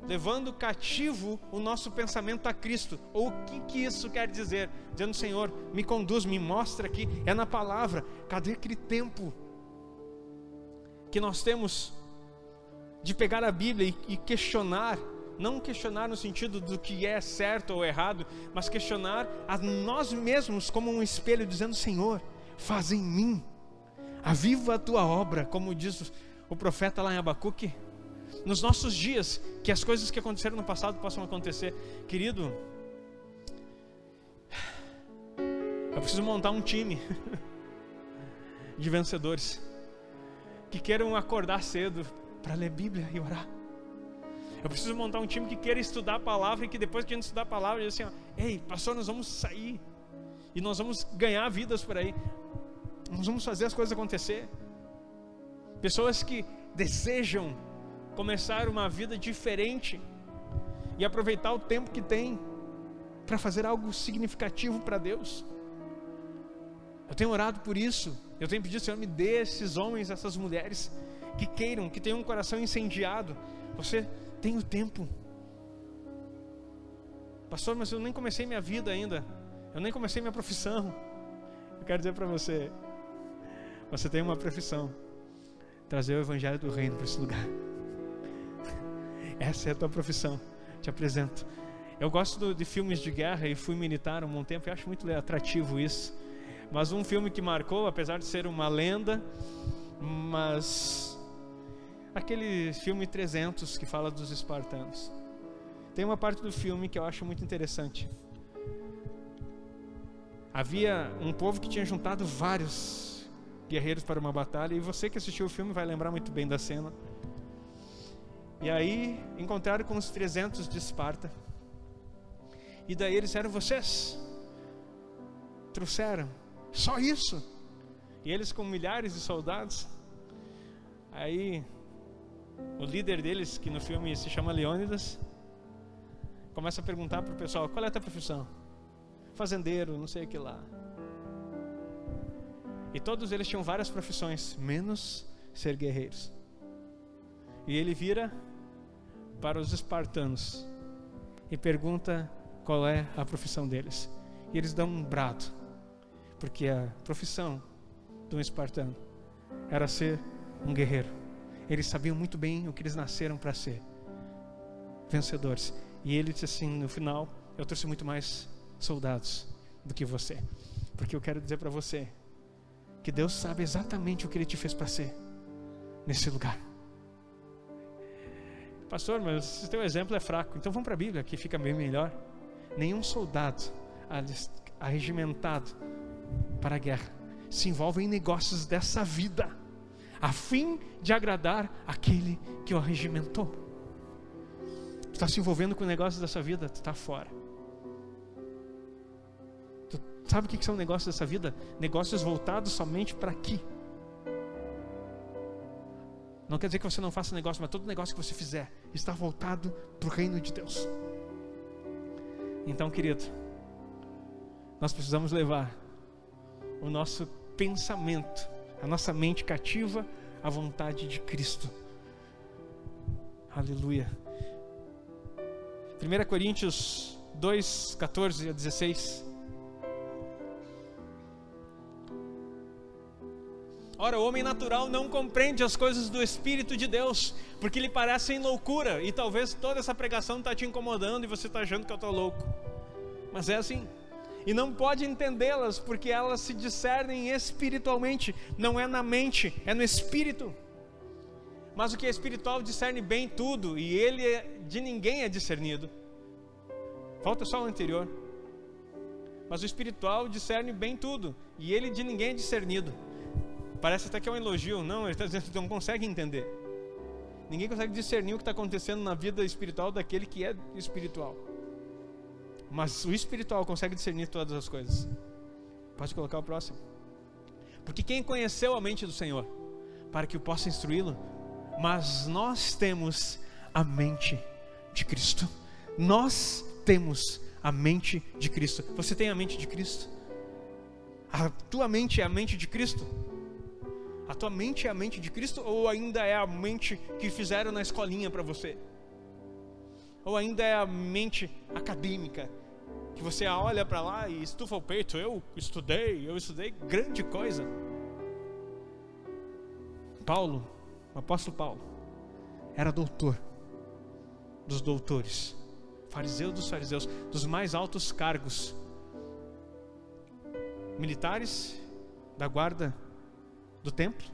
levando cativo o nosso pensamento a Cristo. Ou o que, que isso quer dizer? Dizendo, Senhor, me conduz, me mostra aqui, é na palavra. Cadê aquele tempo que nós temos de pegar a Bíblia e, e questionar, não questionar no sentido do que é certo ou errado, mas questionar a nós mesmos como um espelho, dizendo, Senhor, faz em mim, aviva a tua obra, como diz o profeta lá em Abacuque. Nos nossos dias, que as coisas que aconteceram no passado possam acontecer. Querido, eu preciso montar um time de vencedores que queiram acordar cedo para ler Bíblia e orar. Eu preciso montar um time que queira estudar a palavra e que depois que a gente estudar a palavra, diz assim, ó, ei, pastor, nós vamos sair e nós vamos ganhar vidas por aí. Nós vamos fazer as coisas acontecer. Pessoas que desejam começar uma vida diferente e aproveitar o tempo que tem para fazer algo significativo para Deus. Eu tenho orado por isso. Eu tenho pedido, Senhor, me dê esses homens, essas mulheres que queiram, que tenham um coração incendiado. Você tem o tempo, pastor, mas eu nem comecei minha vida ainda, eu nem comecei minha profissão. Eu quero dizer para você, você tem uma profissão: trazer o evangelho do reino para esse lugar. Essa é a tua profissão, te apresento. Eu gosto do, de filmes de guerra e fui militar há um bom tempo e acho muito atrativo isso. Mas um filme que marcou, apesar de ser uma lenda, mas aquele filme trezentos que fala dos espartanos. Tem uma parte do filme que eu acho muito interessante. Havia um povo que tinha juntado vários guerreiros para uma batalha, e você que assistiu o filme vai lembrar muito bem da cena. E aí encontraram com os trezentos de Esparta, e daí eles disseram, vocês trouxeram só isso? E eles com milhares de soldados. Aí o líder deles, que no filme se chama Leônidas, começa a perguntar para o pessoal, qual é a tua profissão? Fazendeiro, não sei o que lá. E todos eles tinham várias profissões, menos ser guerreiros. E ele vira para os espartanos e pergunta qual é a profissão deles. E eles dão um brado, porque a profissão de um espartano era ser um guerreiro. Eles sabiam muito bem o que eles nasceram para ser, vencedores. E ele disse assim no final: eu trouxe muito mais soldados do que você, porque eu quero dizer para você que Deus sabe exatamente o que Ele te fez para ser nesse lugar. Pastor, mas o teu exemplo é fraco. Então vamos para a Bíblia, que fica bem melhor. Nenhum soldado arregimentado para a guerra se envolve em negócios dessa vida a fim de agradar aquele que o arregimentou. Tu está se envolvendo com negócios dessa vida, tu está fora. Tu sabe o que são negócios dessa vida? Negócios voltados somente para aqui. Não quer dizer que você não faça negócio, mas todo negócio que você fizer está voltado para o reino de Deus. Então, querido, nós precisamos levar o nosso pensamento, a nossa mente cativa à vontade de Cristo. Aleluia. primeira Coríntios dois, quatorze a dezesseis. Ora, o homem natural não compreende as coisas do Espírito de Deus, porque lhe parecem loucura. E talvez toda essa pregação está te incomodando e você está achando que eu estou louco. Mas é assim. E não pode entendê-las, porque elas se discernem espiritualmente. Não é na mente, é no Espírito. Mas o que é espiritual discerne bem tudo, e ele é, de ninguém é discernido. Falta só o anterior. Mas o espiritual discerne bem tudo, e ele de ninguém é discernido. Parece até que é um elogio. Não, ele está dizendo que não consegue entender. Ninguém consegue discernir o que está acontecendo na vida espiritual daquele que é espiritual. Mas o espiritual consegue discernir todas as coisas. Pode colocar o próximo. Porque quem conheceu a mente do Senhor, para que o possa instruí-lo? Mas nós temos a mente de Cristo. Nós temos a mente de Cristo. Você tem a mente de Cristo? A tua mente é a mente de Cristo? A tua mente é a mente de Cristo, ou ainda é a mente que fizeram na escolinha para você? Ou ainda é a mente acadêmica, que você olha para lá e estufa o peito? Eu estudei, eu estudei grande coisa. Paulo, o apóstolo Paulo, era doutor dos doutores, fariseu dos fariseus, dos mais altos cargos militares da guarda do templo,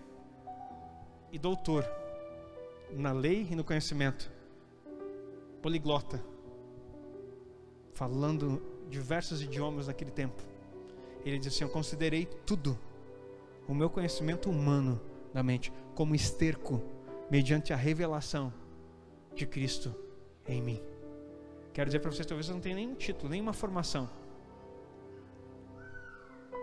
e doutor na lei e no conhecimento, poliglota, falando diversos idiomas naquele tempo. Ele diz assim: eu considerei tudo o meu conhecimento humano da mente como esterco mediante a revelação de Cristo em mim. Quero dizer para vocês, talvez você não tenha nenhum título, nenhuma formação,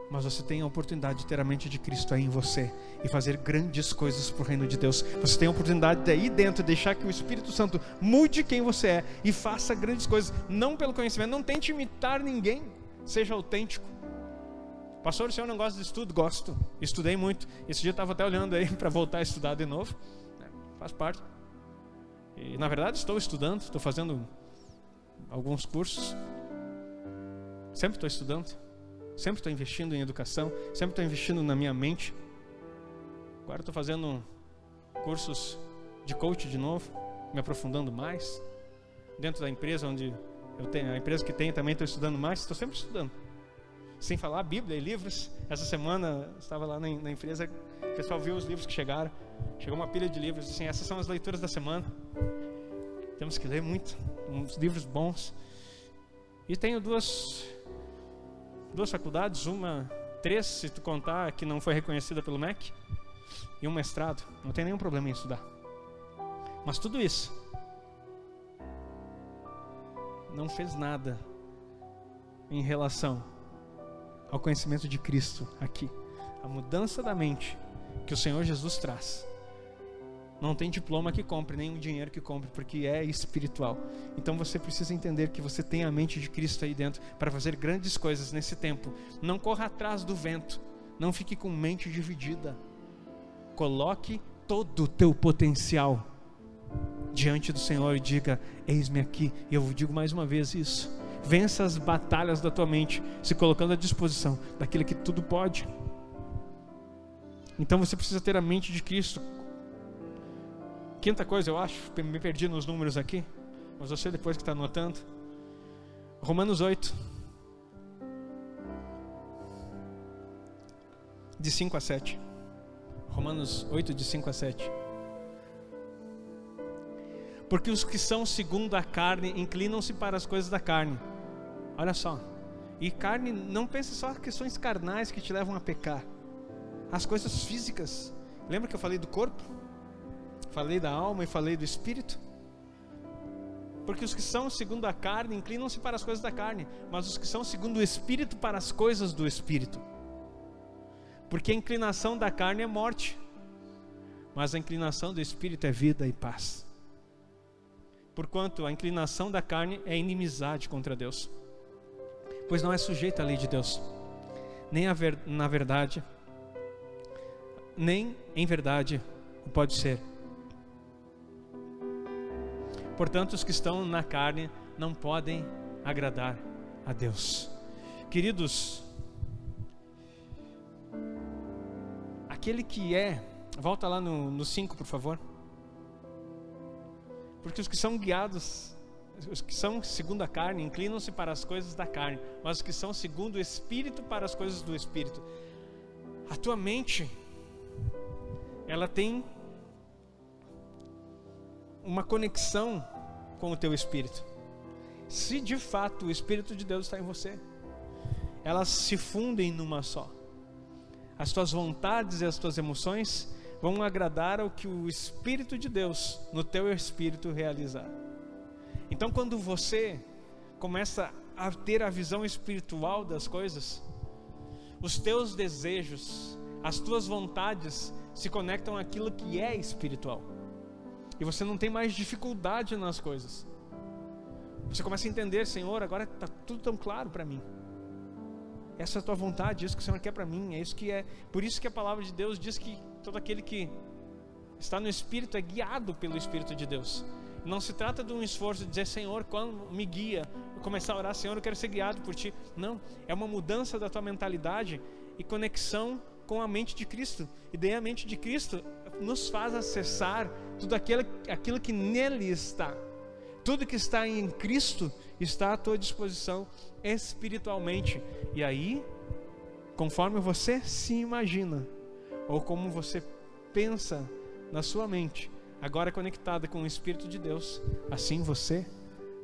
mas você tem a oportunidade de ter a mente de Cristo aí em você e fazer grandes coisas para o reino de Deus. Você tem a oportunidade de aí dentro deixar que o Espírito Santo mude quem você é e faça grandes coisas, não pelo conhecimento. Não tente imitar ninguém, seja autêntico. Pastor, o senhor não gosta de estudo? Gosto, estudei muito. Esse dia eu estava até olhando aí para voltar a estudar de novo, faz parte. E na verdade estou estudando, estou fazendo alguns cursos, sempre estou estudando. Sempre estou investindo em educação, sempre estou investindo na minha mente. Agora estou fazendo cursos de coach de novo, me aprofundando mais. Dentro da empresa onde eu tenho, a empresa que tenho também estou estudando mais, estou sempre estudando. Sem falar Bíblia e livros. Essa semana estava lá na, na empresa, o pessoal viu os livros que chegaram. Chegou uma pilha de livros, assim, essas são as leituras da semana. Temos que ler muito, uns livros bons. E tenho duas... duas faculdades, uma, três, se tu contar que não foi reconhecida pelo M E C, e um mestrado. Não tem nenhum problema em estudar, mas tudo isso não fez nada em relação ao conhecimento de Cristo aqui. A mudança da mente que o Senhor Jesus traz não tem diploma que compre, nem o dinheiro que compre, porque é espiritual. Então você precisa entender que você tem a mente de Cristo aí dentro para fazer grandes coisas nesse tempo. Não corra atrás do vento, não fique com mente dividida. Coloque todo o teu potencial diante do Senhor e diga: eis-me aqui. E eu digo mais uma vez isso: Vença as batalhas da tua mente, se colocando à disposição daquele que tudo pode. Então você precisa ter a mente de Cristo. Quinta coisa, eu acho, me perdi nos números aqui, mas você depois que está anotando. Romanos oito. De cinco a sete. Romanos oito, de cinco a sete. Porque os que são segundo a carne inclinam-se para as coisas da carne. Olha só. E carne, não pense só questões carnais que te levam a pecar. As coisas físicas. Lembra que eu falei do corpo? Falei da alma e falei do espírito? Porque os que são segundo a carne inclinam-se para as coisas da carne, mas os que são segundo o espírito para as coisas do espírito. Porque a inclinação da carne é morte, mas a inclinação do espírito é vida e paz. Porquanto a inclinação da carne é inimizade contra Deus, pois não é sujeita à lei de Deus, nem a ver, na verdade, nem em verdade o pode ser. Portanto, os que estão na carne não podem agradar a Deus. Queridos, aquele que é, volta lá no cinco, por favor. Porque os que são guiados, os que são segundo a carne, inclinam-se para as coisas da carne, mas os que são segundo o Espírito para as coisas do Espírito. A tua mente, ela tem uma conexão com o teu Espírito. Se de fato o Espírito de Deus está em você, elas se fundem numa só. As tuas vontades e as tuas emoções vão agradar ao que o Espírito de Deus no teu espírito realizar. Então quando você começa a ter a visão espiritual das coisas, os teus desejos, as tuas vontades se conectam àquilo que é espiritual. E você não tem mais dificuldade nas coisas. Você começa a entender, Senhor, agora está tudo tão claro para mim. Essa é a tua vontade, isso que o Senhor quer para mim, é isso que é. Por isso que a palavra de Deus diz que todo aquele que está no Espírito é guiado pelo Espírito de Deus. Não se trata de um esforço de dizer, Senhor, quando me guia, eu começar a orar, Senhor, eu quero ser guiado por Ti. Não, é uma mudança da tua mentalidade e conexão com a mente de Cristo. E daí a mente de Cristo nos faz acessar tudo aquilo, aquilo que nele está. Tudo que está em Cristo está à tua disposição espiritualmente. E aí, conforme você se imagina, ou como você pensa na sua mente, agora conectada com o Espírito de Deus, assim você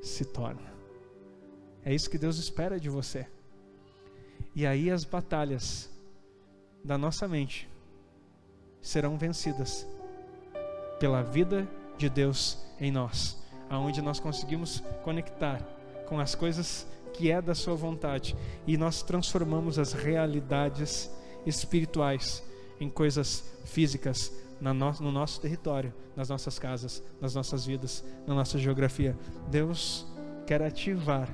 se torna. É isso que Deus espera de você. E aí as batalhas da nossa mente serão vencidas pela vida de Deus em nós, aonde nós conseguimos conectar com as coisas que é da sua vontade, e nós transformamos as realidades espirituais em coisas físicas na no, no nosso território, nas nossas casas, nas nossas vidas, na nossa geografia. Deus quer ativar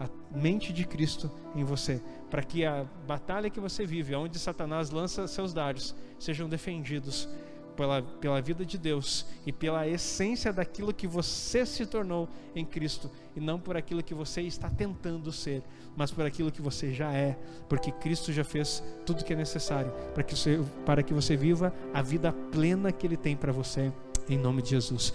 a mente de Cristo em você, para que a batalha que você vive, onde Satanás lança seus dardos, sejam defendidos Pela, pela vida de Deus e pela essência daquilo que você se tornou em Cristo, e não por aquilo que você está tentando ser, mas por aquilo que você já é, porque Cristo já fez tudo que é necessário para que você, para que você viva a vida plena que Ele tem para você, em nome de Jesus.